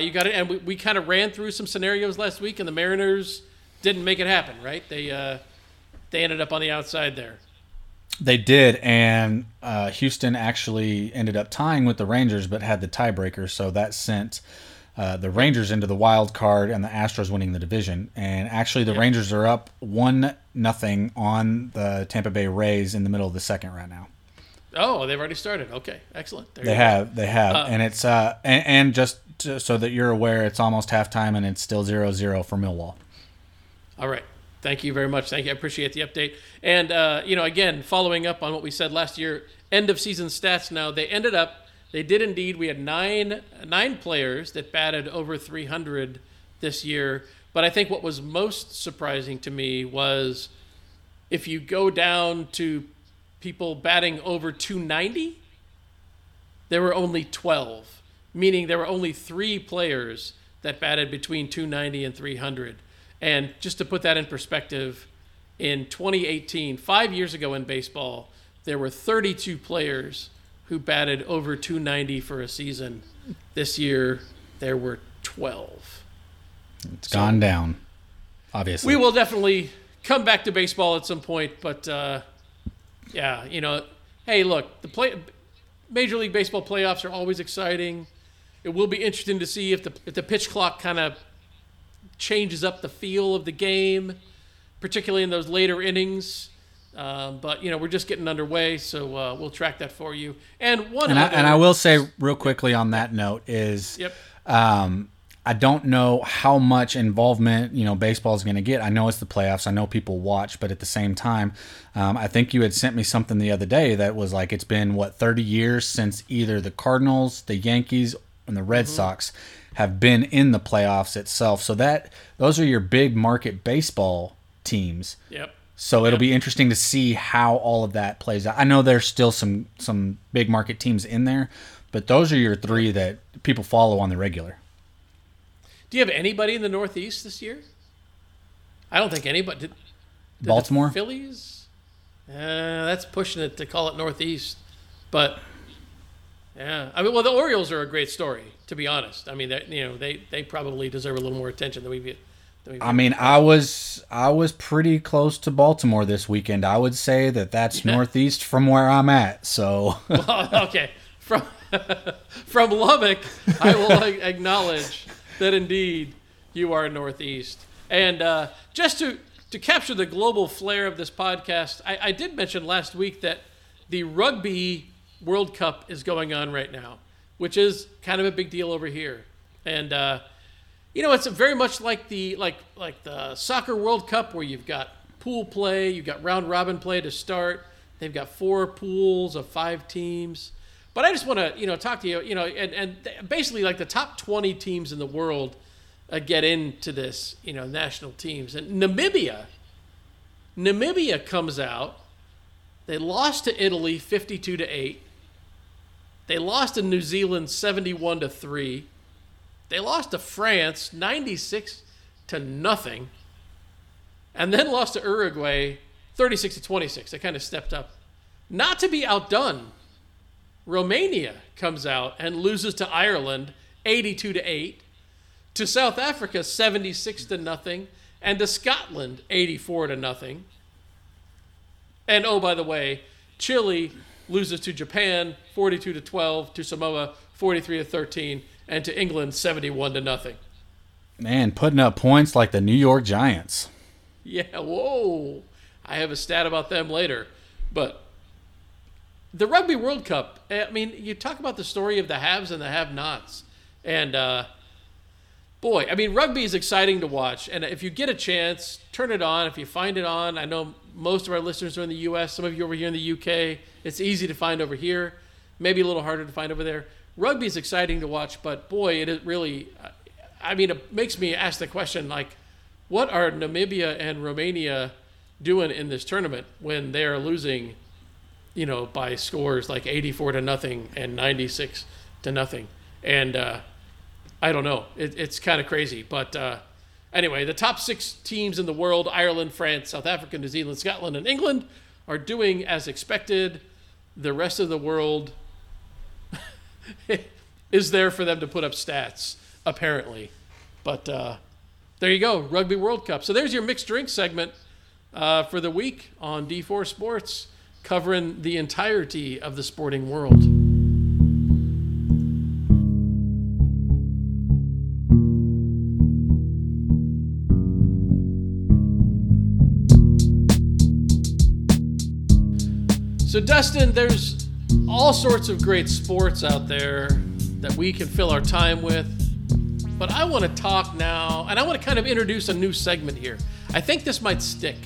You got it. And we kind of ran through some scenarios last week, and the Mariners didn't make it happen, right? They ended up on the outside there. They did, and Houston actually ended up tying with the Rangers but had the tiebreaker, so that sent the Rangers into the wild card and the Astros winning the division. And actually the Rangers are up 1-0 on the Tampa Bay Rays in the middle of the second right now. Oh, they've already started. Okay, excellent. They have. And it's and just so that you're aware, it's almost halftime and it's still 0-0 for Millwall. All right. Thank you very much. Thank you. I appreciate the update. And, again, following up on what we said last year, end of season stats now, they did indeed. We had nine players that batted over 300 this year. But I think what was most surprising to me was if you go down to people batting over 290, there were only 12, meaning there were only three players that batted between 290 and 300. And just to put that in perspective, in 2018, 5 years ago in baseball, there were 32 players who batted over 290 for a season. This year, there were 12. It's gone down, obviously. We will definitely come back to baseball at some point, but yeah, you know, hey, look, the Major League Baseball playoffs are always exciting. It will be interesting to see if the pitch clock kind of changes up the feel of the game, particularly in those later innings. But, you know, we're just getting underway, so we'll track that for you. And I will say real quickly on that note is I don't know how much involvement, you know, baseball is going to get. I know it's the playoffs. I know people watch. But at the same time, I think you had sent me something the other day that was like it's been, 30 years since either the Cardinals, the Yankees, and the Red Sox have been in the playoffs itself. So those are your big market baseball teams. Yep. So it'll be interesting to see how all of that plays out. I know there's still some big market teams in there, but those are your three that people follow on the regular. Do you have anybody in the Northeast this year? I don't think anybody. Did Baltimore? The Phillies? That's pushing it to call it Northeast. But, yeah. I mean, the Orioles are a great story, to be honest. I mean, they probably deserve a little more attention than we get. I mean, I was pretty close to Baltimore this weekend. I would say that's northeast from where I'm at. So okay, from Lubbock, I will acknowledge that indeed you are northeast. And just to capture the global flair of this podcast, I did mention last week that the Rugby World Cup is going on right now, which is kind of a big deal over here, and. You know, it's very much like the Soccer World Cup where you've got pool play, you've got round-robin play to start. They've got 4 pools of 5 teams. But I just want to, you know, talk to you, you know, and basically like the top 20 teams in the world get into this, you know, national teams. And Namibia comes out. They lost to Italy 52-8. They lost to New Zealand 71-3. They lost to France 96-0, and then lost to Uruguay 36-26. They kind of stepped up. Not to be outdone, Romania comes out and loses to Ireland 82-8, to South Africa 76-0, and to Scotland 84-0. And oh, by the way, Chile loses to Japan 42-12, to Samoa 43-13. And to England, 71-0. Man, putting up points like the New York Giants. Yeah, whoa. I have a stat about them later. But the Rugby World Cup, I mean, you talk about the story of the haves and the have-nots. And, boy, I mean, rugby is exciting to watch. And if you get a chance, turn it on. If you find it on, I know most of our listeners are in the U.S. Some of you over here in the U.K. It's easy to find over here. Maybe a little harder to find over there. Rugby is exciting to watch, but boy, it is really, I mean, it makes me ask the question, like, what are Namibia and Romania doing in this tournament when they're losing, you know, by scores like 84-0 and 96-0? And I don't know. It's kind of crazy. But anyway, the top 6 teams in the world, Ireland, France, South Africa, New Zealand, Scotland, and England, are doing as expected. The rest of the world is there for them to put up stats, apparently. But there you go, Rugby World Cup. So there's your mixed drink segment for the week on D4 Sports, covering the entirety of the sporting world. So, Dustin, there's all sorts of great sports out there that we can fill our time with. But I want to talk now, and I want to kind of introduce a new segment here. I think this might stick.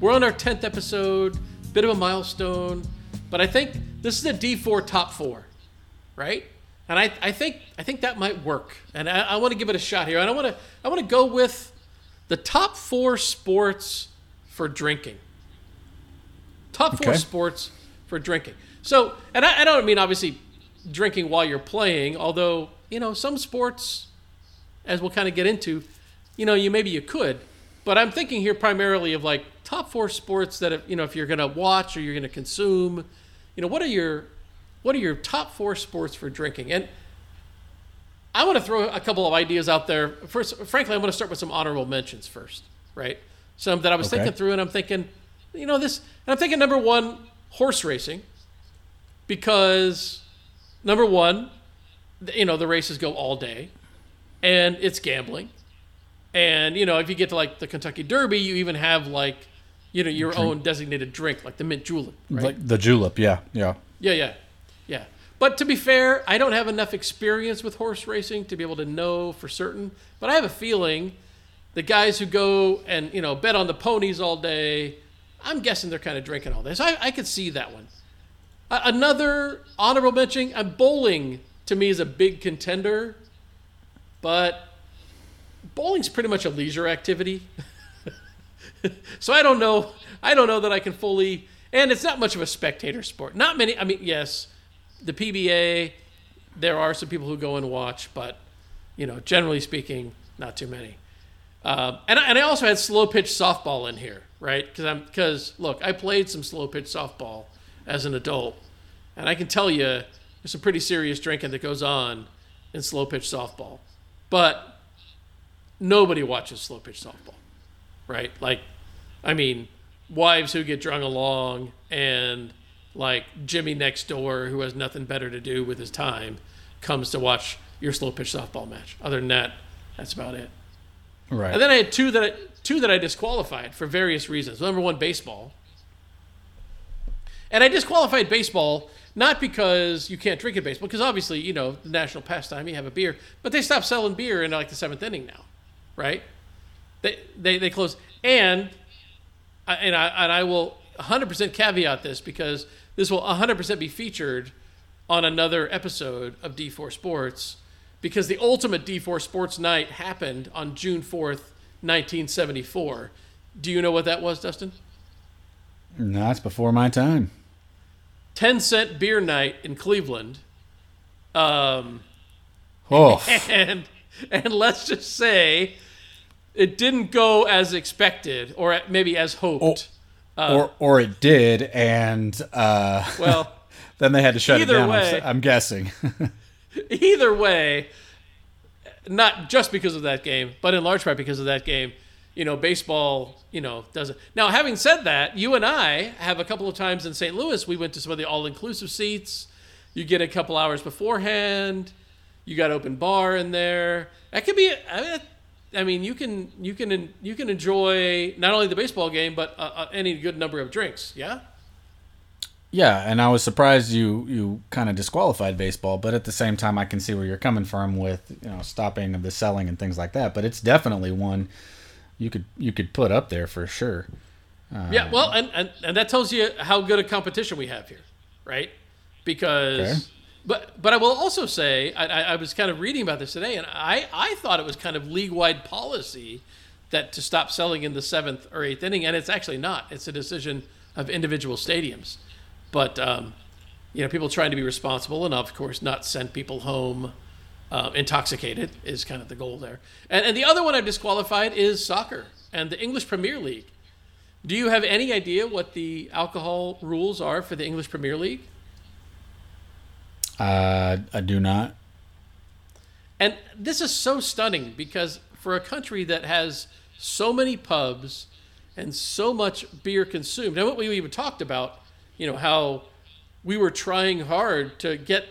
We're on our 10th episode, bit of a milestone. But I think this is a D4 Top 4, right? And I think that might work. And I want to give it a shot here. And I want to go with the Top 4 sports for drinking. Top 4 sports for drinking. So, and I don't mean obviously drinking while you're playing. Although, you know, some sports, as we'll kind of get into, you know, you could. But I'm thinking here primarily of like top four sports that, if, you know, if you're going to watch or you're going to consume, you know, what are your top four sports for drinking? And I want to throw a couple of ideas out there. First, frankly, I want to start with some honorable mentions first, right? Some that I was thinking through, and I'm thinking, you know, this, and I'm thinking number one, horse racing, because number one, you know, the races go all day and it's gambling. And, you know, if you get to like the Kentucky Derby, you even have like, you know, your own designated drink, like the mint julep, right? Like the julep. Yeah. But to be fair, I don't have enough experience with horse racing to be able to know for certain, but I have a feeling the guys who go and, you know, bet on the ponies all day, I'm guessing they're kind of drinking all day. So I could see that one. Another honorable mention, bowling to me is a big contender, but bowling's pretty much a leisure activity. So I don't know that I can fully, and it's not much of a spectator sport. Not many, I mean, yes, the PBA, there are some people who go and watch, but, you know, generally speaking, not too many. And I also had slow pitch softball in here, right? Because look, I played some slow pitch softball as an adult, and I can tell you there's some pretty serious drinking that goes on in slow pitch softball. But nobody watches slow pitch softball, right? Like, I mean, wives who get drunk along and like Jimmy next door who has nothing better to do with his time comes to watch your slow pitch softball match. Other than that, that's about it. Right. And then I had two that I disqualified for various reasons. Number one, baseball. And I disqualified baseball not because you can't drink at baseball, because obviously, you know, the national pastime, you have a beer, but they stopped selling beer in like the seventh inning now, right? They closed. And I will 100% caveat this, because this will 100% be featured on another episode of D4 Sports, because the ultimate D4 Sports night happened on June 4th, 1974. Do you know what that was, Dustin? No, it's before my time. 10-cent beer night in Cleveland. And let's just say it didn't go as expected, or maybe as hoped. Or it did, and well, then they had to shut it down, way, I'm guessing. Either way, not just because of that game, but in large part because of that game, you know, baseball, you know, doesn't. Now, having said that, you and I have a couple of times in St. Louis, we went to some of the all-inclusive seats. You get a couple hours beforehand. You got open bar in there. That could be, I mean, you can enjoy not only the baseball game, but any good number of drinks. Yeah. Yeah, and I was surprised you kind of disqualified baseball, but at the same time, I can see where you're coming from with, you know, stopping of the selling and things like that. But it's definitely one you could put up there for sure. Yeah, well, and that tells you how good a competition we have here, right? Because, but I will also say, I was kind of reading about this today, and I thought it was kind of league-wide policy that to stop selling in the seventh or eighth inning, and it's actually not. It's a decision of individual stadiums. But, you know, people trying to be responsible and, of course, not send people home intoxicated is kind of the goal there. And the other one I've disqualified is soccer and the English Premier League. Do you have any idea what the alcohol rules are for the English Premier League? I do not. And this is so stunning because for a country that has so many pubs and so much beer consumed, and what we even talked about, you know, how we were trying hard to get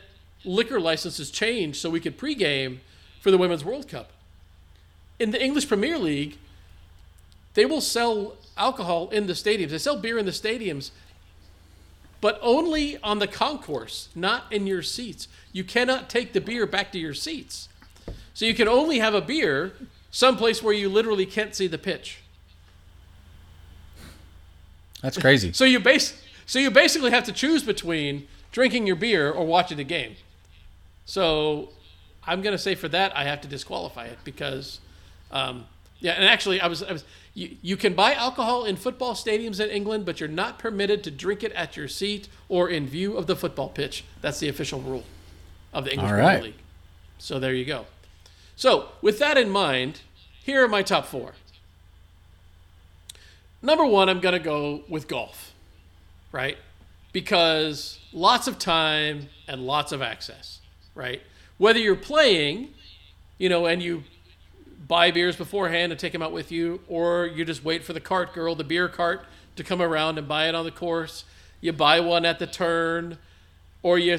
liquor licenses changed so we could pregame for the Women's World Cup. In the English Premier League, they will sell alcohol in the stadiums. They sell beer in the stadiums, but only on the concourse, not in your seats. You cannot take the beer back to your seats. So you can only have a beer someplace where you literally can't see the pitch. That's crazy. So you basically have to choose between drinking your beer or watching the game. So I'm going to say for that, I have to disqualify it because, yeah, and actually I was you can buy alcohol in football stadiums in England, but you're not permitted to drink it at your seat or in view of the football pitch. That's the official rule. of the English Premier League. So there you go. So with that in mind, here are my top four. Number one, I'm going to go with golf, right? Because lots of time and lots of access, right? Whether you're playing, you know, and you buy beers beforehand and take them out with you, or you just wait for the cart girl, the beer cart, to come around and buy it on the course. You buy one at the turn, or you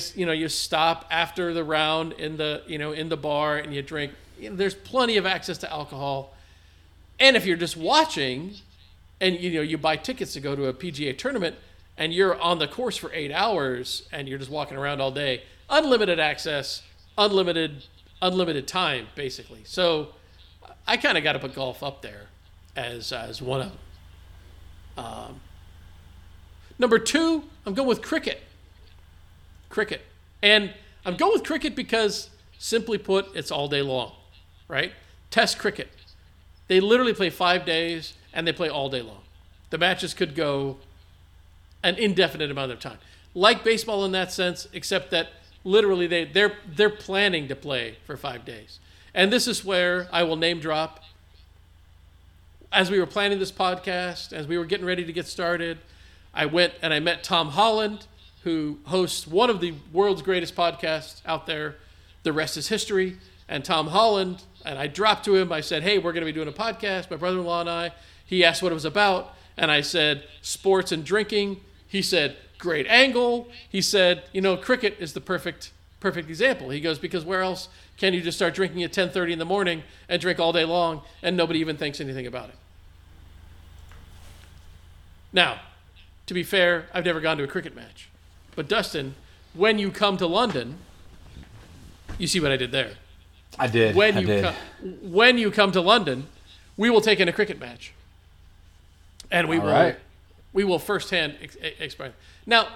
stop after the round in the bar and you drink. You know, there's plenty of access to alcohol. And if you're just watching, and you buy tickets to go to a PGA tournament, and you're on the course for 8 hours and you're just walking around all day, unlimited access, unlimited time, basically. So I kind of got to put golf up there as one of them. Number two, I'm going with cricket. And I'm going with cricket because, simply put, it's all day long, right? Test cricket. They literally play 5 days, and they play all day long. The matches could go an indefinite amount of time. Like baseball in that sense, except that literally they're planning to play for 5 days. And this is where I will name drop. As we were planning this podcast, as we were getting ready to get started, I went and I met Tom Holland, who hosts one of the world's greatest podcasts out there, The Rest is History. And Tom Holland, and I dropped to him, I said, hey, we're going to be doing a podcast, my brother-in-law and I. He asked what it was about, and I said, sports and drinking. He said, great angle. He said, cricket is the perfect example. He goes, because where else can you just start drinking at 10:30 in the morning and drink all day long, and nobody even thinks anything about it? Now, to be fair, I've never gone to a cricket match. But Dustin, when you come to London, you see what I did there. I did. When you come to London, we will take in a cricket match, and we will firsthand explain. Now,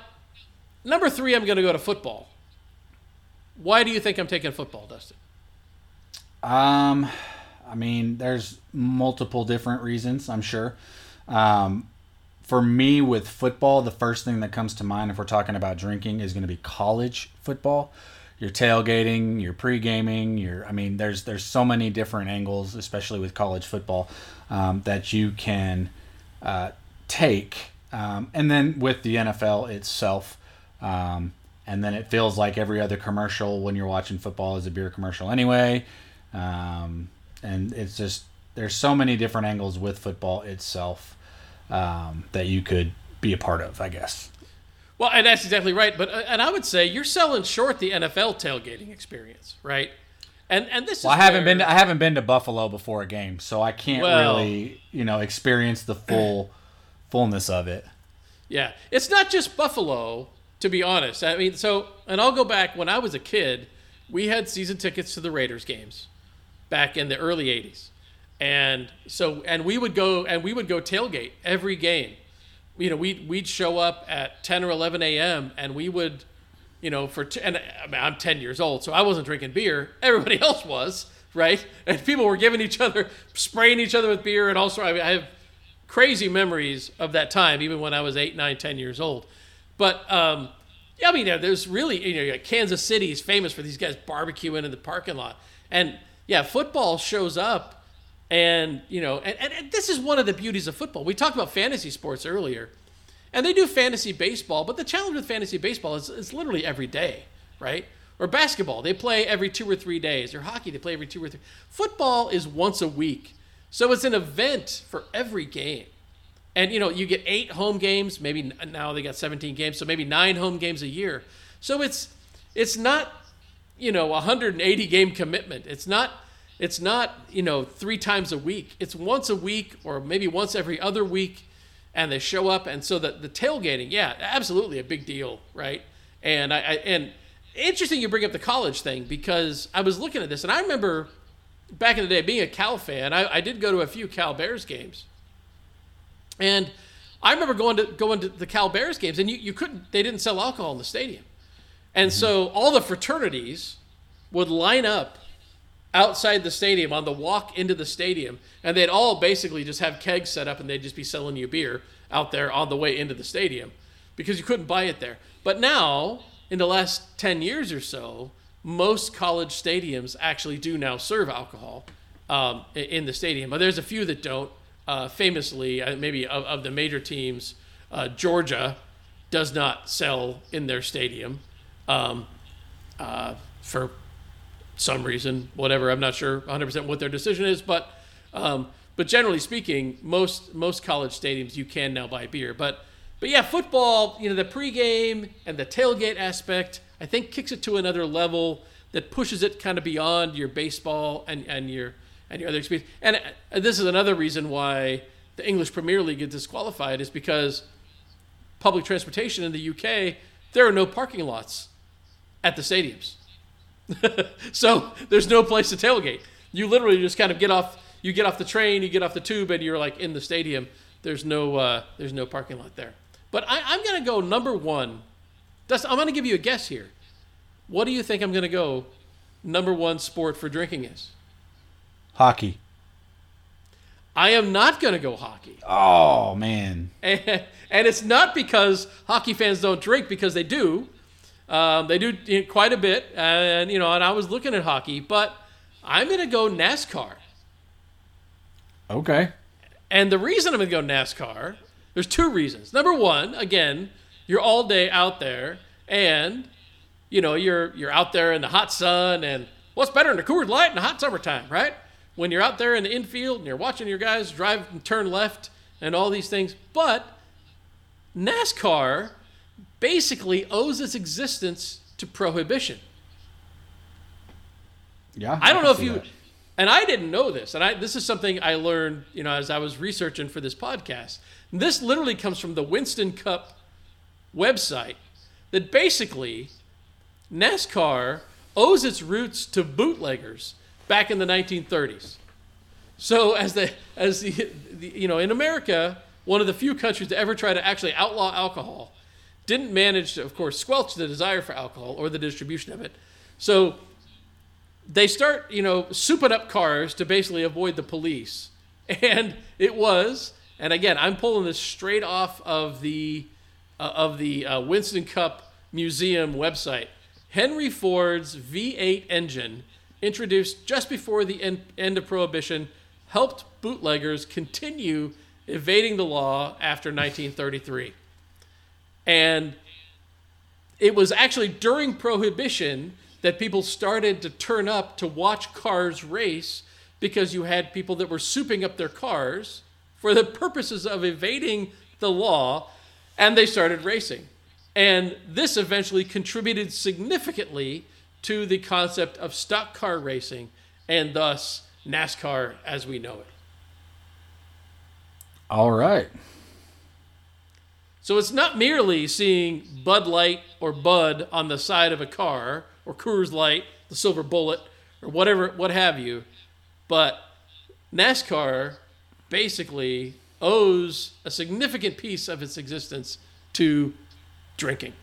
number three, I'm going to go to football. Why do you think I'm taking football, Dustin? I mean, there's multiple different reasons, I'm sure. For me, with football, the first thing that comes to mind, if we're talking about drinking, is going to be college football. You're tailgating, you're pre-gaming, there's so many different angles, especially with college football, that you can take. And then with the NFL itself, and then it feels like every other commercial when you're watching football is a beer commercial anyway. And it's just, there's so many different angles with football itself that you could be a part of, I guess. Well, and that's exactly right. But and I would say you're selling short the NFL tailgating experience, right? And this is I haven't been to Buffalo before a game, so I can't really experience the fullness of it. Yeah, it's not just Buffalo, to be honest. I mean, and I'll go back when I was a kid. We had season tickets to the Raiders games back in the early '80s, and we would go tailgate every game. We'd show up at 10 or 11 a.m. and we would, I'm 10 years old, so I wasn't drinking beer. Everybody else was, right? And people were spraying each other with beer. And also, I have crazy memories of that time, even when I was 8, 9, 10 years old. But, there's really, Kansas City is famous for these guys barbecuing in the parking lot. And, yeah, football shows up. And, and this is one of the beauties of football. We talked about fantasy sports earlier, and they do fantasy baseball, but the challenge with fantasy baseball is it's literally every day, right? Or basketball, they play every 2 or 3 days. Or hockey, they play every 2 or 3. Football is once a week. So it's an event for every game. And, you get 8 home games, maybe now they got 17 games, so maybe 9 home games a year. So it's not, 180 game commitment. It's not, 3 times a week. It's once a week or maybe once every other week, and they show up. And so the tailgating, yeah, absolutely a big deal, right? And and interesting you bring up the college thing, because I was looking at this, and I remember back in the day being a Cal fan. I did go to a few Cal Bears games. And I remember going to the Cal Bears games, and they didn't sell alcohol in the stadium. And so all the fraternities would line up outside the stadium on the walk into the stadium, and they'd all basically just have kegs set up, and they'd just be selling you beer out there on the way into the stadium because you couldn't buy it there. But now, in the last 10 years or so, most college stadiums actually do now serve alcohol in the stadium. But there's a few that don't. Famously, maybe of the major teams, Georgia does not sell in their stadium for some reason, whatever. I'm not sure 100% what their decision is, but generally speaking, most college stadiums you can now buy beer. But yeah, football, you know, the pregame and the tailgate aspect, I think kicks it to another level that pushes it kind of beyond your baseball and your other experience. And this is another reason why the English Premier League is disqualified, is because public transportation in the UK, there are no parking lots at the stadiums. So there's no place to tailgate. You literally just kind of get off the train, you get off the tube, and you're like in the stadium. There's no parking lot there. But I'm going to go number one. Dustin, I'm going to give you a guess here. What do you think I'm going to go number one sport for drinking is? Hockey. I am not going to go hockey. Oh, man. And it's not because hockey fans don't drink, because they do. They do quite a bit. And, you know, and I was looking at hockey, but I'm going to go NASCAR. Okay. And the reason I'm going to go NASCAR, there's two reasons. Number one, again, you're all day out there, and, you know, you're out there in the hot sun, and what's better than a Coors Light in the hot summertime, right? When you're out there in the infield and you're watching your guys drive and turn left and all these things. But NASCAR basically owes its existence to prohibition. Yeah. I don't know if you, and I didn't know this, and this is something I learned, you know, as I was researching for this podcast. This literally comes from the Winston Cup website, that basically NASCAR owes its roots to bootleggers back in the 1930s. So as the you know, in America, one of the few countries to ever try to actually outlaw alcohol, didn't manage to, of course, squelch the desire for alcohol or the distribution of it. So they start, you know, souping up cars to basically avoid the police. And it was, and again, I'm pulling this straight off of the Winston Cup Museum website. Henry Ford's V8 engine, introduced just before the end of Prohibition, helped bootleggers continue evading the law after 1933. And it was actually during Prohibition that people started to turn up to watch cars race, because you had people that were souping up their cars for the purposes of evading the law, and they started racing. And this eventually contributed significantly to the concept of stock car racing, and thus NASCAR as we know it. All right. So it's not merely seeing Bud Light or Bud on the side of a car, or Coors Light, the Silver Bullet, or whatever, what have you, but NASCAR basically owes a significant piece of its existence to drinking.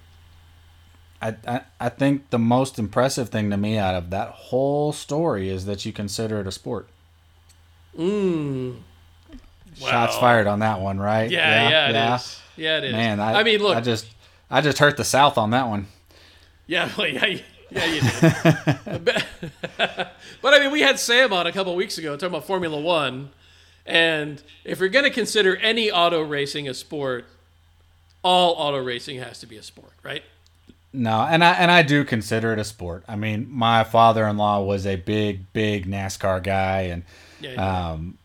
I think the most impressive thing to me out of that whole story is that you consider it a sport. Wow. Shots fired on that one, right? Yeah, it is. Yeah, it is. Man, I mean, look, I just hurt the South on that one. Yeah, you did. But I mean, we had Sam on a couple of weeks ago talking about Formula One, and if you're going to consider any auto racing a sport, all auto racing has to be a sport, right? No, and I do consider it a sport. I mean, my father-in-law was a big NASCAR guy, and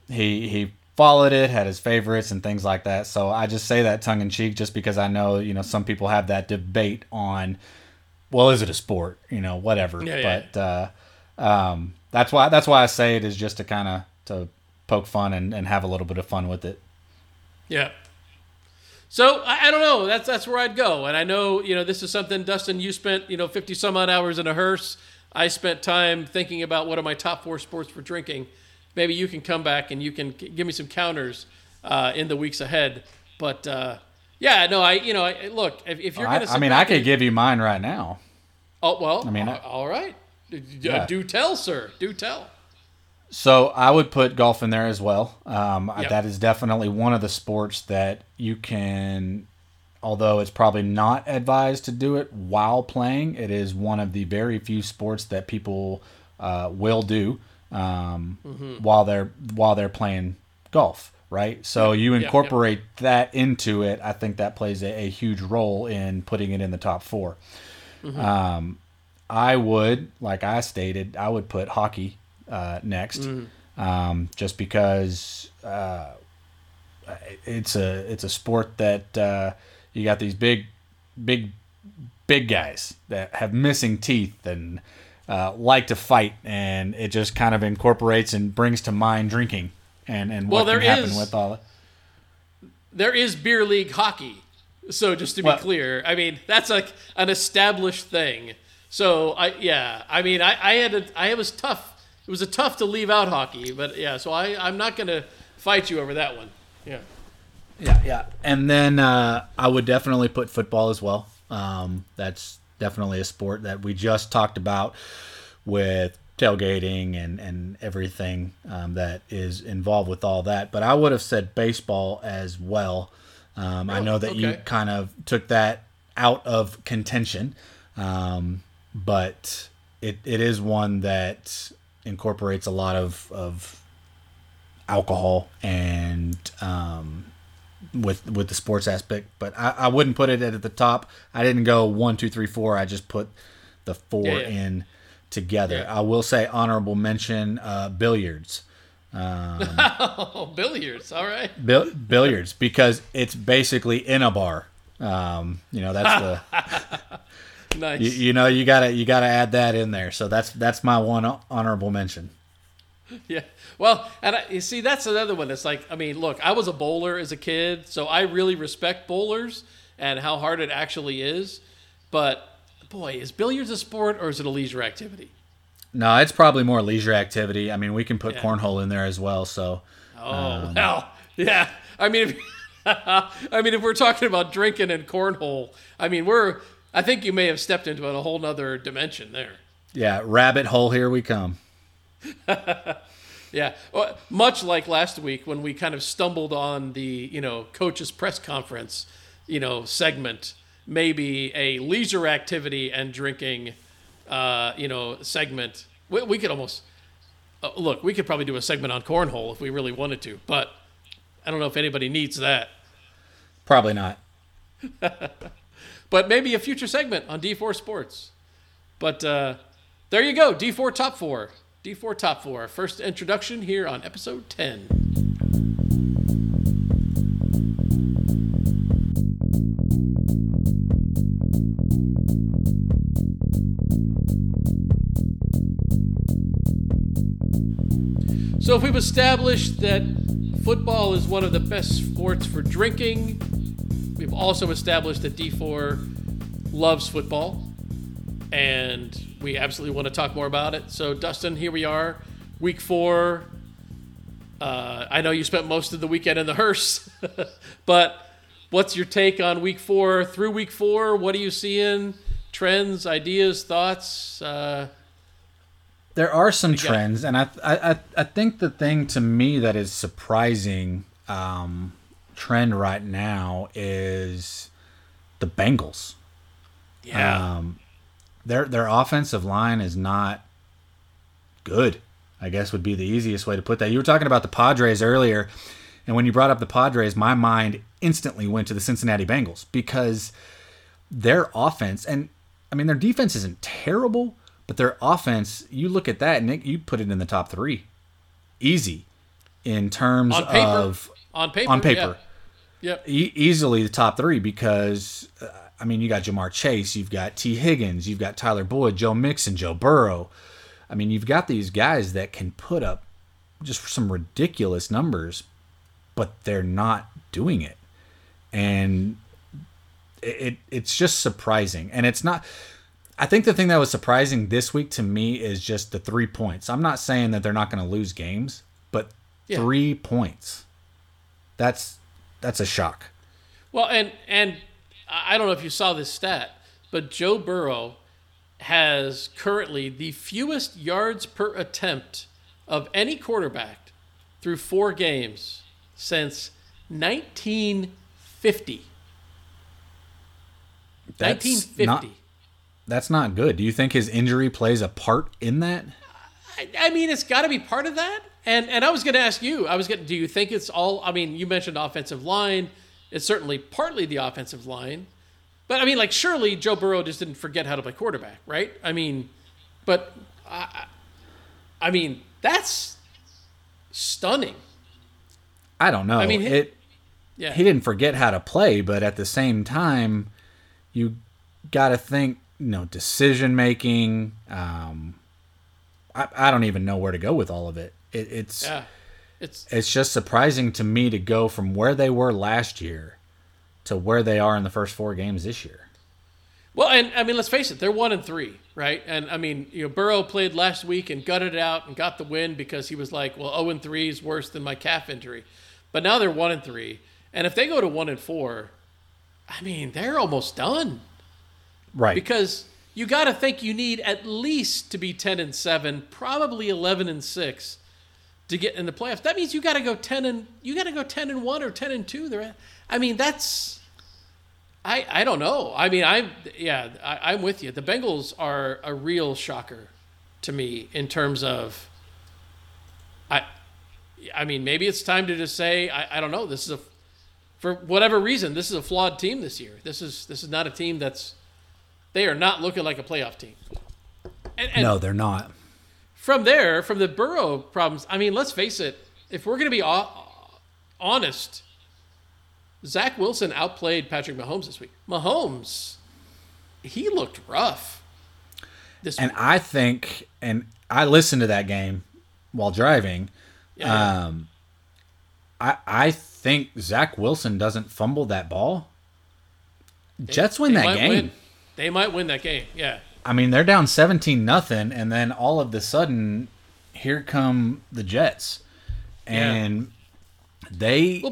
he followed it, had his favorites and things like that. So I just say that tongue in cheek, just because I know, you know, some people have that debate on, well, is it a sport? You know, whatever. Yeah. But that's why I say it is just to kind of to poke fun and have a little bit of fun with it. Yeah. So I don't know. That's where I'd go. And I know, you know, this is something, Dustin, you spent, you know, 50 some odd hours in a hearse. I spent time thinking about what are my top four sports for drinking. Maybe you can come back and you can give me some counters in the weeks ahead. But yeah, no, I look, if you're going to, I mean, I could give you mine right now. Oh, well, I mean, all right. Yeah. Do tell, sir. Do tell. So I would put golf in there as well. That is definitely one of the sports that you can Although it's probably not advised to do it while playing, it is one of the very few sports that people will do while they're playing golf, right? So you incorporate that into it. I think that plays a huge role in putting it in the top four. Mm-hmm. I would, like I stated, I would put hockey next, just because it's a sport that you got these big guys that have missing teeth and like to fight, and it just kind of incorporates and brings to mind drinking and what can happen with all that. There is beer league hockey, so just to be clear, I mean that's like an established thing. So it was a tough to leave out hockey, but so I'm not gonna fight you over that one. Yeah. And then I would definitely put football as well. That's definitely a sport that we just talked about with tailgating and everything that is involved with all that. But I would have said baseball as well. I know that you kind of took that out of contention, but it is one that incorporates a lot of alcohol and with the sports aspect, but I wouldn't put it at the top. I didn't go 1, 2, 3, 4. I just put the four in together. Yeah. I will say honorable mention billiards. Billiards! All right, billiards because it's basically in a bar. That's the nice. You gotta add that in there. So that's my one honorable mention. Yeah. Well, and you see, that's another one that's like, I mean, look, I was a bowler as a kid, so I really respect bowlers and how hard it actually is. But, boy, is billiards a sport or is it a leisure activity? No, it's probably more leisure activity. I mean, we can put cornhole in there as well, so. Yeah. I mean, if we're talking about drinking and cornhole, I mean, I think you may have stepped into a whole nother dimension there. Yeah, rabbit hole, here we come. Yeah, well, much like last week when we kind of stumbled on the coach's press conference segment, maybe a leisure activity and drinking segment. We could almost we could probably do a segment on cornhole if we really wanted to, but I don't know if anybody needs that. Probably not. But maybe a future segment on D4 Sports. But there you go, D4 Top 4. D4 Top 4, our first introduction here on episode 10. So if we've established that football is one of the best sports for drinking, we've also established that D4 loves football, and we absolutely want to talk more about it. So, Dustin, here we are, week 4. I know you spent most of the weekend in the hearse, but what's your take on week 4 through week 4? What are you seeing? Trends, ideas, thoughts? There are some trends, and I think the thing to me that is surprising trend right now is the Bengals. Yeah. Their offensive line is not good, I guess would be the easiest way to put that. You were talking about the Padres earlier, and when you brought up the Padres, my mind instantly went to the Cincinnati Bengals because their offense, and I mean, their defense isn't terrible, but their offense, you look at that, and you put it in the top 3. Easy in terms on paper, of... On paper. Yep. Easily the top 3 because... I mean, you got Jamar Chase, you've got T. Higgins, you've got Tyler Boyd, Joe Mixon, Joe Burrow. I mean, you've got these guys that can put up just some ridiculous numbers, but they're not doing it. And it's just surprising. And it's not – I think the thing that was surprising this week to me is just the 3 points. I'm not saying that they're not going to lose games, but 3 points. That's a shock. Well, and – I don't know if you saw this stat, but Joe Burrow has currently the fewest yards per attempt of any quarterback through 4 games since 1950. That's 1950. That's not good. Do you think his injury plays a part in that? I mean, it's got to be part of that. And I was going to ask you, do you think it's all, I mean, you mentioned offensive line. It's certainly partly the offensive line. But I mean, like, surely Joe Burrow just didn't forget how to play quarterback, right? I mean, but I mean, that's stunning. I don't know. I mean, he didn't forget how to play, but at the same time, you got to think, decision making. I don't even know where to go with all of it. It's just surprising to me to go from where they were last year to where they are in the first four games this year. Well, and I mean, let's face it, they're 1-3, right? And I mean, Burrow played last week and gutted it out and got the win because he was like, well, 0-3 is worse than my calf injury. But now they're 1-3, and if they go to 1-4, I mean, they're almost done, right? Because you got to think you need at least to be 10-7, probably 11-6 to get in the playoffs. That means you got to go 10-1 or 10-2. I mean, that's I don't know. I mean, I'm with you. The Bengals are a real shocker to me in terms of I mean, maybe it's time to just say, I don't know. For whatever reason, this is a flawed team this year. This is not a team they are not looking like a playoff team. And no, they're not. From there, from the Burrow problems, I mean, let's face it. If we're going to be honest, Zach Wilson outplayed Patrick Mahomes this week. Mahomes, he looked rough this week. And I listened to that game while driving. Yeah. I think Zach Wilson doesn't fumble that ball. Jets win that game. They might win that game. Yeah. I mean, they're down 17-0, and then all of a sudden, here come the Jets, and they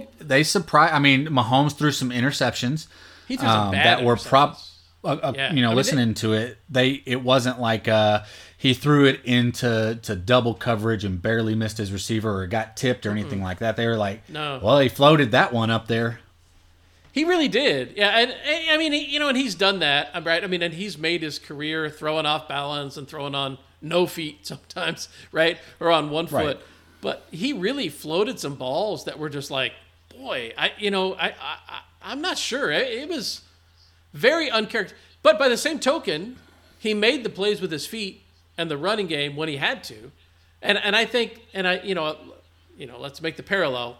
surprise. I mean, Mahomes threw some interceptions. He threw some bad interceptions. Listening to it, it wasn't like he threw it into double coverage and barely missed his receiver or got tipped or anything like that. They were like, no. Well, he floated that one up there. He really did. Yeah, and I mean, and he's done that, right? I mean, and he's made his career throwing off balance and throwing on no feet sometimes, right? Or on one foot. Right. But he really floated some balls that were just like, boy, I'm not sure. It was very uncharacteristic. But by the same token, he made the plays with his feet and the running game when he had to. And I think, and I, let's make the parallel.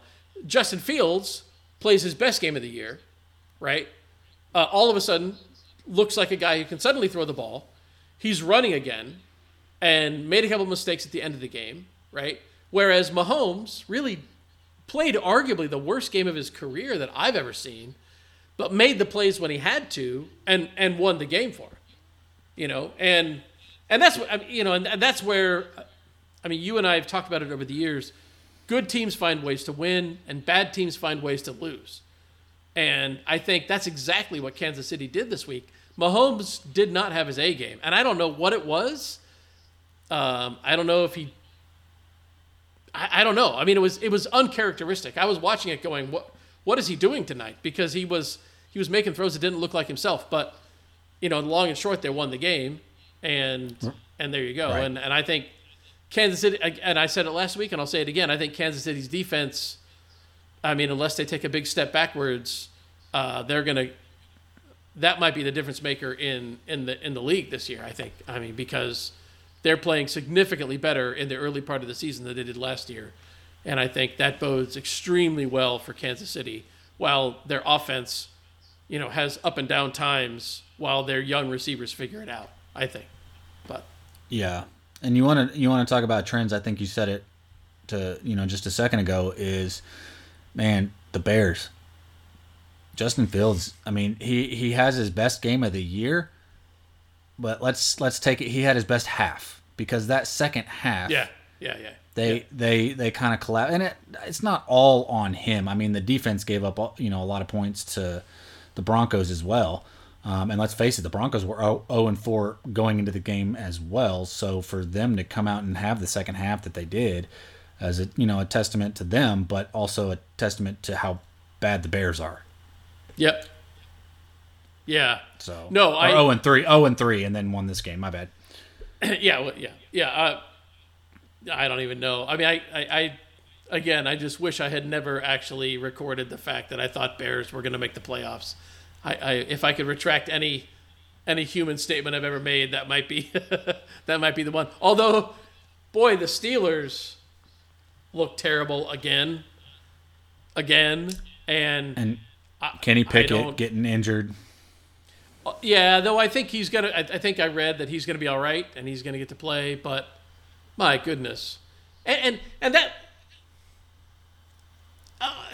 Justin Fields plays his best game of the year, right? All of a sudden looks like a guy who can suddenly throw the ball. He's running again and made a couple mistakes at the end of the game, right? Whereas Mahomes really played arguably the worst game of his career that I've ever seen, but made the plays when he had to and won the game for him, And that's what, and that's where, I mean, you and I have talked about it over the years. Good teams find ways to win, and bad teams find ways to lose. And I think that's exactly what Kansas City did this week. Mahomes did not have his A game, and I don't know what it was. I don't know if he. I don't know. I mean, it was uncharacteristic. I was watching it going, what is he doing tonight? Because he was making throws that didn't look like himself. But long and short, they won the game. And there you go. Right. And I think Kansas City, and I said it last week and I'll say it again, I think Kansas City's defense, I mean, unless they take a big step backwards, that might be the difference maker in the league this year, I think. I mean, because they're playing significantly better in the early part of the season than they did last year. And I think that bodes extremely well for Kansas City, while their offense, has up and down times while their young receivers figure it out, I think. But yeah, and you want to talk about trends? I think you said it to just a second ago. Is man the Bears? Justin Fields. I mean, he has his best game of the year, but let's take it. He had his best half because that second half. Yeah. They kind of collapsed, and it's not all on him. I mean, the defense gave up a lot of points to the Broncos as well. And let's face it, the Broncos were 0-4 going into the game as well. So for them to come out and have the second half that they did is a testament to them, but also a testament to how bad the Bears are. Yep. Yeah. So no, I 0-3, and then won this game. My bad. Yeah. I don't even know. I mean, I just wish I had never actually recorded the fact that I thought Bears were going to make the playoffs. If I could retract any human statement I've ever made, that might be the one. Although, boy, the Steelers look terrible again, and Kenny Pickett getting injured. Yeah, though I think he's gonna. I think I read that he's gonna be all right and he's gonna get to play. But my goodness, and that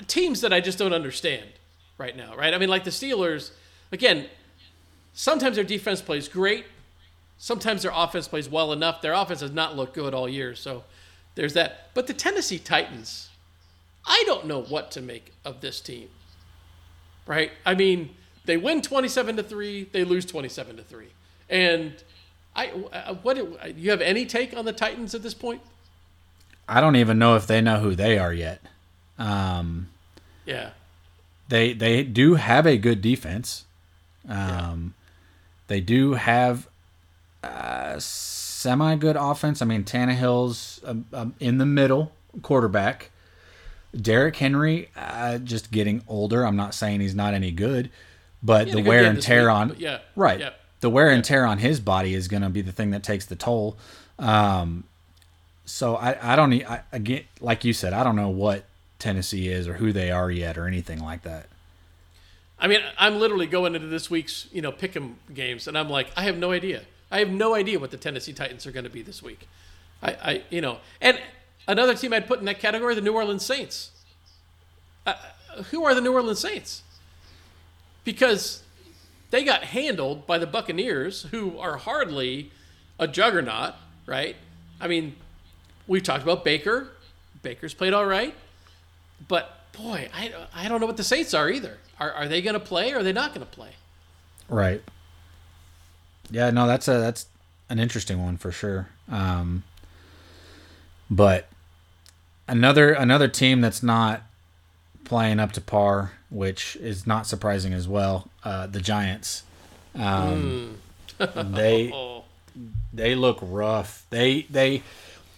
teams that I just don't understand right now, right? I mean, like the Steelers, again. Sometimes their defense plays great. Sometimes their offense plays well enough. Their offense has not looked good all year, so there's that. But the Tennessee Titans, I don't know what to make of this team, right? I mean, they win 27-3, they lose 27-3, and what you have any take on the Titans at this point? I don't even know if they know who they are yet. Yeah, they do have a good defense. They do have semi-good offense. I mean, Tannehill's in the middle quarterback. Derrick Henry just getting older. I'm not saying he's not any good, but the wear and tear on his body is going to be the thing that takes the toll. So I, again, like you said, I don't know what Tennessee is or who they are yet or anything like that. I mean, I'm literally going into this week's, pick'em games, and I'm like, I have no idea. I have no idea what the Tennessee Titans are going to be this week. I and another team I'd put in that category, the New Orleans Saints. Who are the New Orleans Saints? Because they got handled by the Buccaneers, who are hardly a juggernaut, right? I mean, we've talked about Baker. Baker's played all right, but boy, I don't know what the Saints are either. Are they going to play or are they not going to play? Right. Yeah, no, that's an interesting one for sure. But another team that's not playing up to par, which is not surprising as well, the Giants. They look rough. And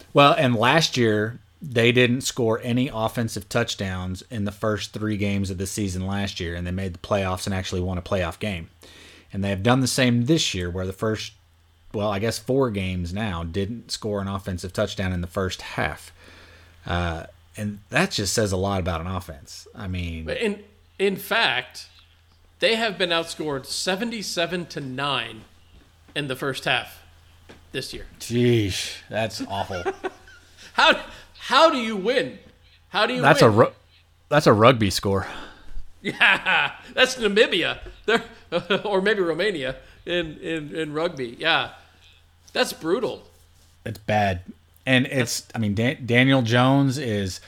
last year they didn't score any offensive touchdowns in the first three games of the season last year, and they made the playoffs and actually won a playoff game. And they have done the same this year, where the first, I guess 4 games now, didn't score an offensive touchdown in the first half. And that just says a lot about an offense. I mean... In fact, they have been outscored 77-9 in the first half this year. Jeez, that's awful. How do you win? That's win? That's a rugby score. Yeah, that's Namibia, or maybe Romania in rugby. Yeah, that's brutal. It's bad, and Daniel Jones is,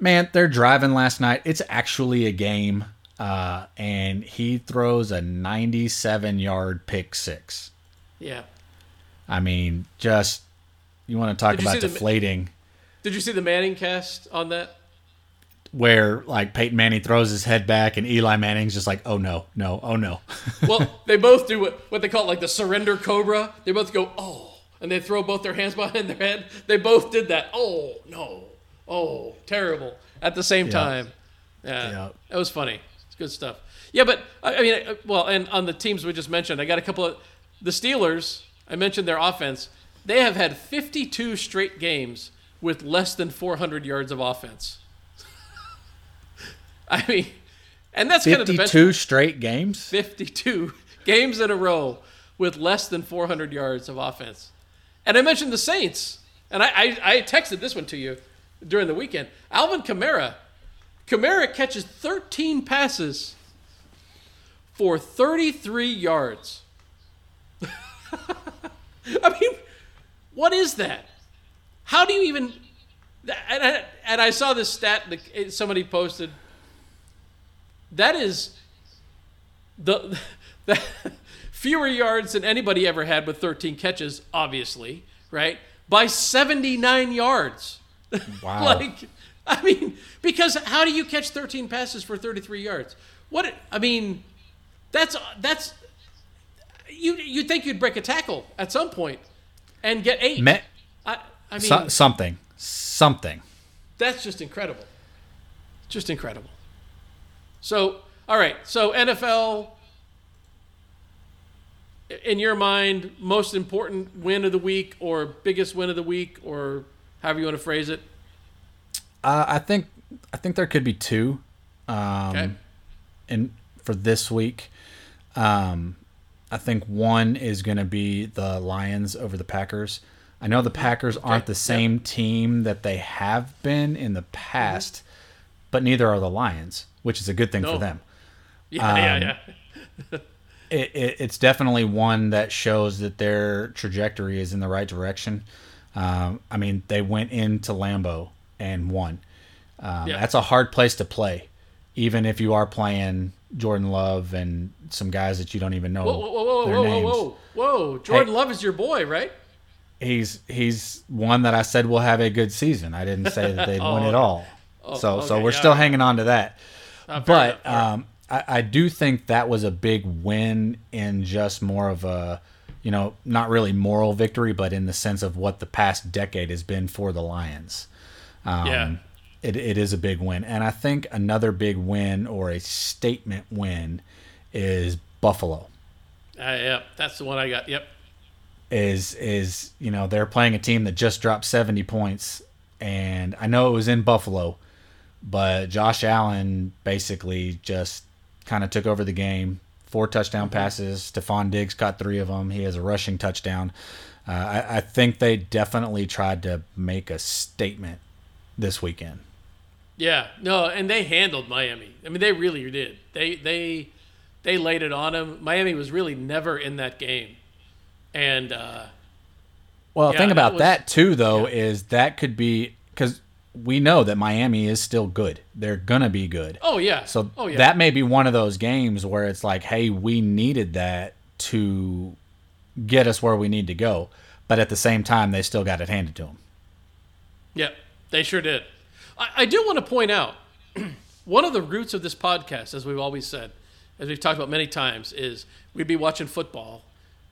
man. They're driving last night. It's actually a game, and he throws a 97-yard pick six. Yeah, I mean, just you want to talk about deflating. Did you see the Manning cast on that? Where, Peyton Manning throws his head back and Eli Manning's just like, oh, no, oh, no. Well, they both do what they call, the surrender cobra. They both go, oh, and they throw both their hands behind their head. They both did that. Oh, no. Oh, terrible. At the same time. Yeah. It was funny. It's good stuff. Yeah, but, and on the teams we just mentioned, I got a couple of – the Steelers, I mentioned their offense. They have had 52 straight games – with less than 400 yards of offense. I mean, and that's kind of the benchmark. 52 straight games? 52 games in a row with less than 400 yards of offense. And I mentioned the Saints, and I texted this one to you during the weekend. Alvin Kamara. Kamara catches 13 passes for 33 yards. I mean, what is that? How do you even – and I saw this stat that somebody posted. That is fewer yards than anybody ever had with 13 catches, obviously, right, by 79 yards. Wow. Because how do you catch 13 passes for 33 yards? What – I mean, That's you'd think you'd break a tackle at some point and get 8. I mean something. That's just incredible. Just incredible. So, all right. So NFL, in your mind, most important win of the week or biggest win of the week or however you want to phrase it? I think there could be two. Okay. And for this week, I think one is going to be the Lions over the Packers. I know the Packers aren't the same team that they have been in the past, but neither are the Lions, which is a good thing for them. Yeah. It's definitely one that shows that their trajectory is in the right direction. I mean, they went into Lambeau and won. That's a hard place to play, even if you are playing Jordan Love and some guys that you don't even know their names. Jordan Love is your boy, right? He's one that I said will have a good season. I didn't say that they'd win it all. So we're still hanging on to that. I do think that was a big win in just more of a, not really moral victory, but in the sense of what the past decade has been for the Lions. It is a big win. And I think another big win or a statement win is Buffalo. That's the one I got. Yep. Is they're playing a team that just dropped 70 points, and I know it was in Buffalo, but Josh Allen basically just kind of took over the game. 4 touchdown passes. Stephon Diggs caught 3 of them. He has a rushing touchdown. I think they definitely tried to make a statement this weekend. Yeah, no, and they handled Miami. I mean, they really did. They laid it on them. Miami was really never in that game. And the thing about that too, though, is that could be because we know that Miami is still good. They're gonna be good. So that may be one of those games where it's like, hey, we needed that to get us where we need to go. But at the same time, they still got it handed to them. Yeah, they sure did. I do want to point out one of the roots of this podcast, as we've always said, as we've talked about many times, is we'd be watching football.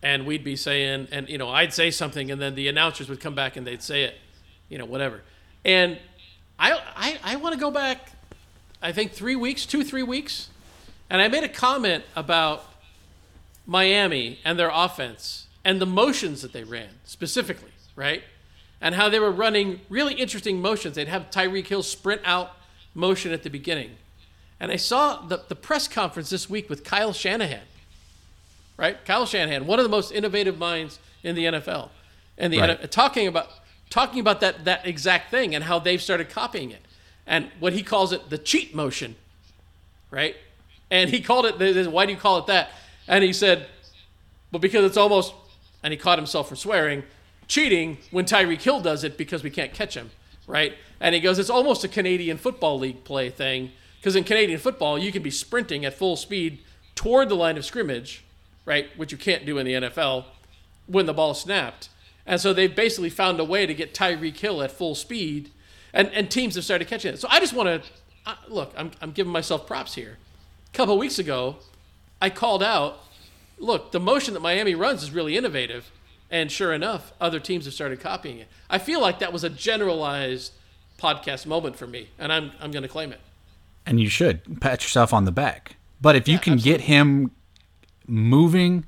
And we'd be saying, and, I'd say something, and then the announcers would come back and they'd say it, whatever. And I want to go back, I think 3 weeks, and I made a comment about Miami and their offense and the motions that they ran specifically, right? And how they were running really interesting motions. They'd have Tyreek Hill sprint out motion at the beginning. And I saw the press conference this week with Kyle Shanahan. Right, Kyle Shanahan, one of the most innovative minds in the NFL, and talking about that exact thing and how they've started copying it, and what he calls it the cheat motion, right? And he called it. Why do you call it that? And he said, well, because it's almost. And he caught himself from swearing, cheating when Tyreek Hill does it because we can't catch him, right? And he goes, it's almost a Canadian Football League play thing, because in Canadian football you can be sprinting at full speed toward the line of scrimmage. Right, which you can't do in the NFL when the ball snapped. And so they've basically found a way to get Tyreek Hill at full speed, and teams have started catching it. So I just want to look, I'm giving myself props here. A couple of weeks ago, I called out, look, the motion that Miami runs is really innovative, and sure enough, other teams have started copying it. I feel like that was a generalized podcast moment for me, and I'm going to claim it. And you should pat yourself on the back. But if you can get him moving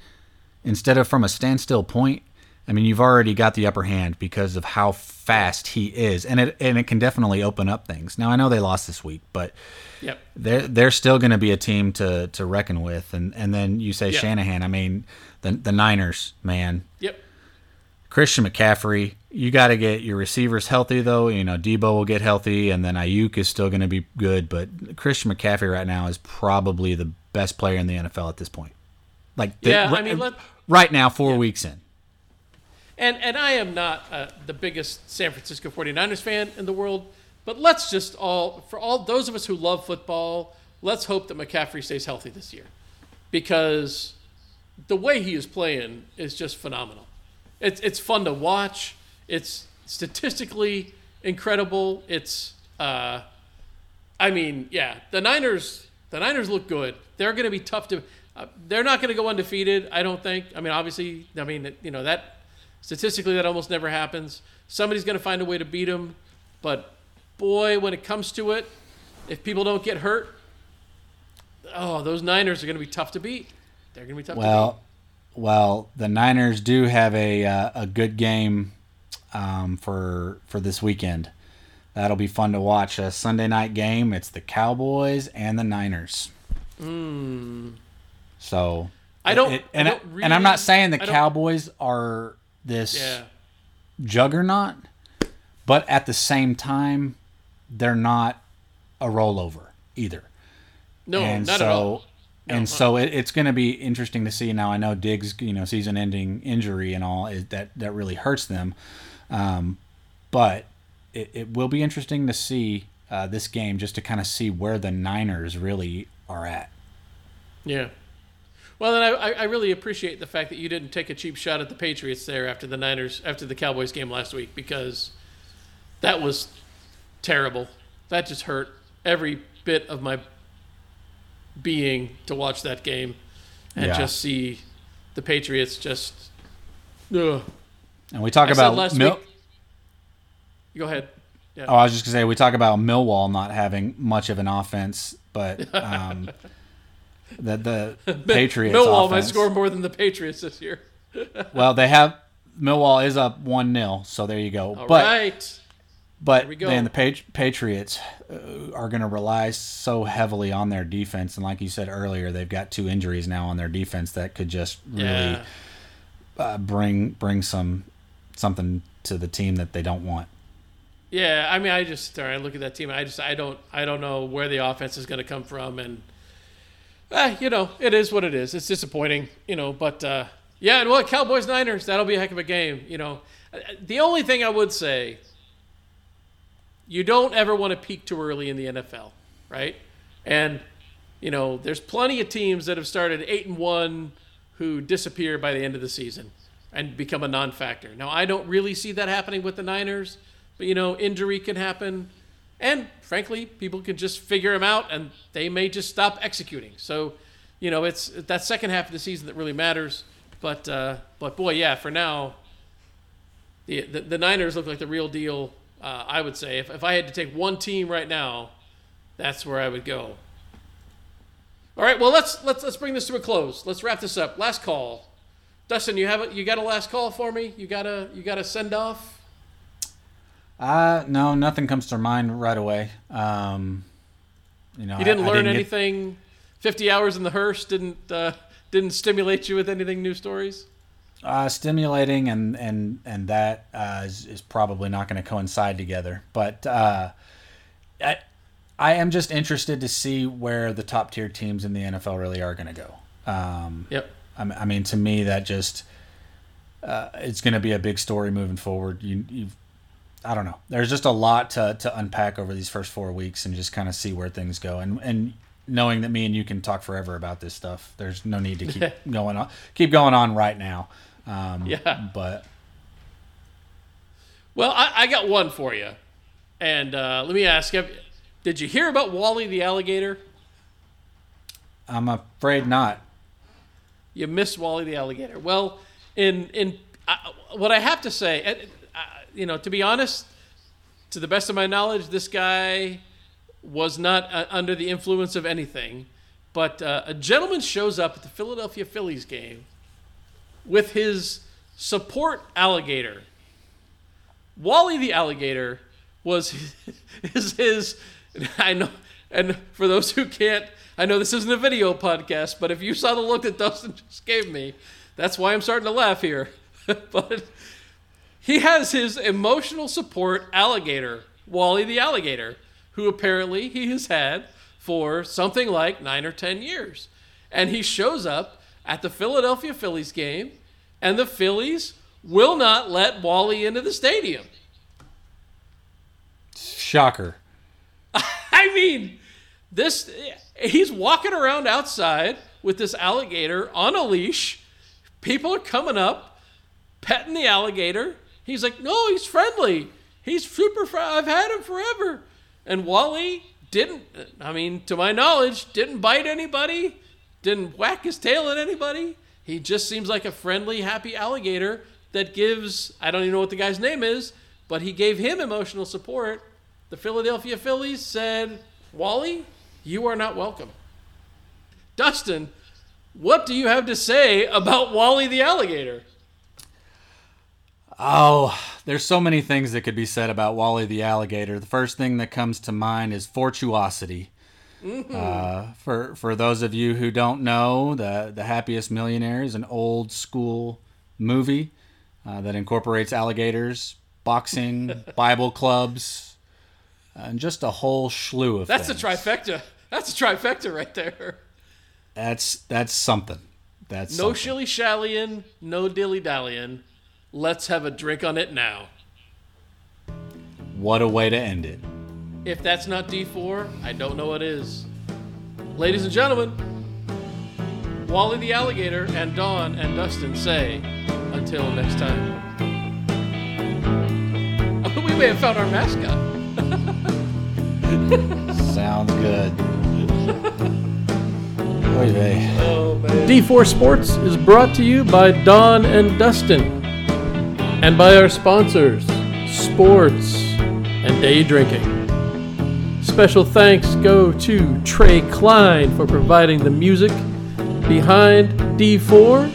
instead of from a standstill point, I mean, you've already got the upper hand because of how fast he is, and it can definitely open up things. Now I know they lost this week, but they're still going to be a team to reckon with. And then you say Shanahan. I mean, the Niners, man. Yep. Christian McCaffrey. You got to get your receivers healthy, though. Debo will get healthy, and then Ayuk is still going to be good. But Christian McCaffrey right now is probably the best player in the NFL at this point. Right now, 4 weeks in. And I am not the biggest San Francisco 49ers fan in the world, but let's just for all those of us who love football, let's hope that McCaffrey stays healthy this year, because the way he is playing is just phenomenal. It's fun to watch. It's statistically incredible. It's, the Niners look good. They're going to be tough to... They're not going to go undefeated, I don't think. I mean, obviously, I mean, you know, that statistically that almost never happens. Somebody's going to find a way to beat them. But, boy, when it comes to it, if people don't get hurt, oh, those Niners are going to be tough to beat. They're going to be tough to beat. Well, the Niners do have a good game for this weekend. That'll be fun to watch. A Sunday night game. It's the Cowboys and the Niners. Mm. So I don't, and I'm not saying the Cowboys are this juggernaut, but at the same time, they're not a rollover either. No, not at all. And so it's going to be interesting to see. Now I know Diggs, you know, season-ending injury and all that really hurts them, but it will be interesting to see this game just to kind of see where the Niners really are at. Yeah. Well, and I really appreciate the fact that you didn't take a cheap shot at the Patriots there after the Cowboys game last week, because that was terrible. That just hurt every bit of my being to watch that game and just see the Patriots just and we talk about week, go ahead. Yeah. Oh, I was just gonna say we talk about Millwall not having much of an offense, but the Patriots Millwall offense might score more than the Patriots this year. Well, they have Millwall is up 1-0, so there you go. But then the Patriots are going to rely so heavily on their defense. And like you said earlier, they've got two injuries now on their defense that could just really bring something to the team that they don't want. Yeah, I mean, I look at that team. I don't know where the offense is going to come from. And, you know, it is what it is. It's disappointing, you know. But, yeah, and what, Cowboys-Niners, that'll be a heck of a game, you know. The only thing I would say, you don't ever want to peak too early in the NFL, right? And, you know, there's plenty of teams that have started 8-1 who disappear by the end of the season and become a non-factor. Now, I don't really see that happening with the Niners, but, you know, injury can happen. And, frankly, people can just figure them out, and they may just stop executing. So, you know, it's that second half of the season that really matters. But boy, yeah, for now, the Niners look like the real deal. I would say if I had to take one team right now, that's where I would go. All right, well let's bring this to a close. Let's wrap this up. Last call, Dustin. You got a last call for me? You got a send off? No, nothing comes to mind right away. You know, you didn't learn anything. 50 hours in the hearse didn't stimulate you with anything. New stories. Stimulating and that is probably not going to coincide together. But I am just interested to see where the top tier teams in the NFL really are going to go. Yep. I mean, to me, that just it's going to be a big story moving forward. I don't know. There's just a lot to unpack over these first 4 weeks and just kind of see where things go. And knowing that me and you can talk forever about this stuff, there's no need to keep going on right now. But well, I got one for you, and let me ask you: did you hear about Wally the alligator? I'm afraid not. You missed Wally the alligator. Well, in what I have to say, you know, to be honest, to the best of my knowledge, this guy was not under the influence of anything, but a gentleman shows up at the Philadelphia Phillies game with his support alligator. Wally the alligator was his I know, and for those who can't, I know this isn't a video podcast, but if you saw the look that Dustin just gave me, that's why I'm starting to laugh here. But he has his emotional support alligator, Wally the alligator, who apparently he has had for something like 9 or 10 years. And he shows up at the Philadelphia Phillies game, and the Phillies will not let Wally into the stadium. Shocker. I mean, he's walking around outside with this alligator on a leash. People are coming up, petting the alligator. He's like, no, he's friendly. He's super friendly. I've had him forever. And Wally didn't, I mean, to my knowledge, didn't bite anybody, didn't whack his tail at anybody. He just seems like a friendly, happy alligator that gives, I don't even know what the guy's name is, but he gave him emotional support. The Philadelphia Phillies said, Wally, you are not welcome. Dustin, what do you have to say about Wally the alligator? Oh, there's so many things that could be said about Wally the alligator. The first thing that comes to mind is fortuosity. Mm-hmm. For those of you who don't know, The Happiest Millionaire is an old school movie that incorporates alligators, boxing, Bible clubs, and just a whole slew of things. That's a trifecta. That's a trifecta right there. That's something. That's no shilly-shallying, no dilly-dallying. Let's have a drink on it now. What a way to end it. If that's not D4, I don't know what is. Ladies and gentlemen, Wally the alligator and Dawn and Dustin say, until next time. We may have found our mascot. Sounds good. Oh, man. D4 Sports is brought to you by Dawn and Dustin and by our sponsors, sports and day drinking. Special thanks go to Trey Klein for providing the music behind D4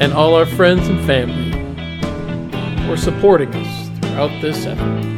and all our friends and family for supporting us throughout this effort.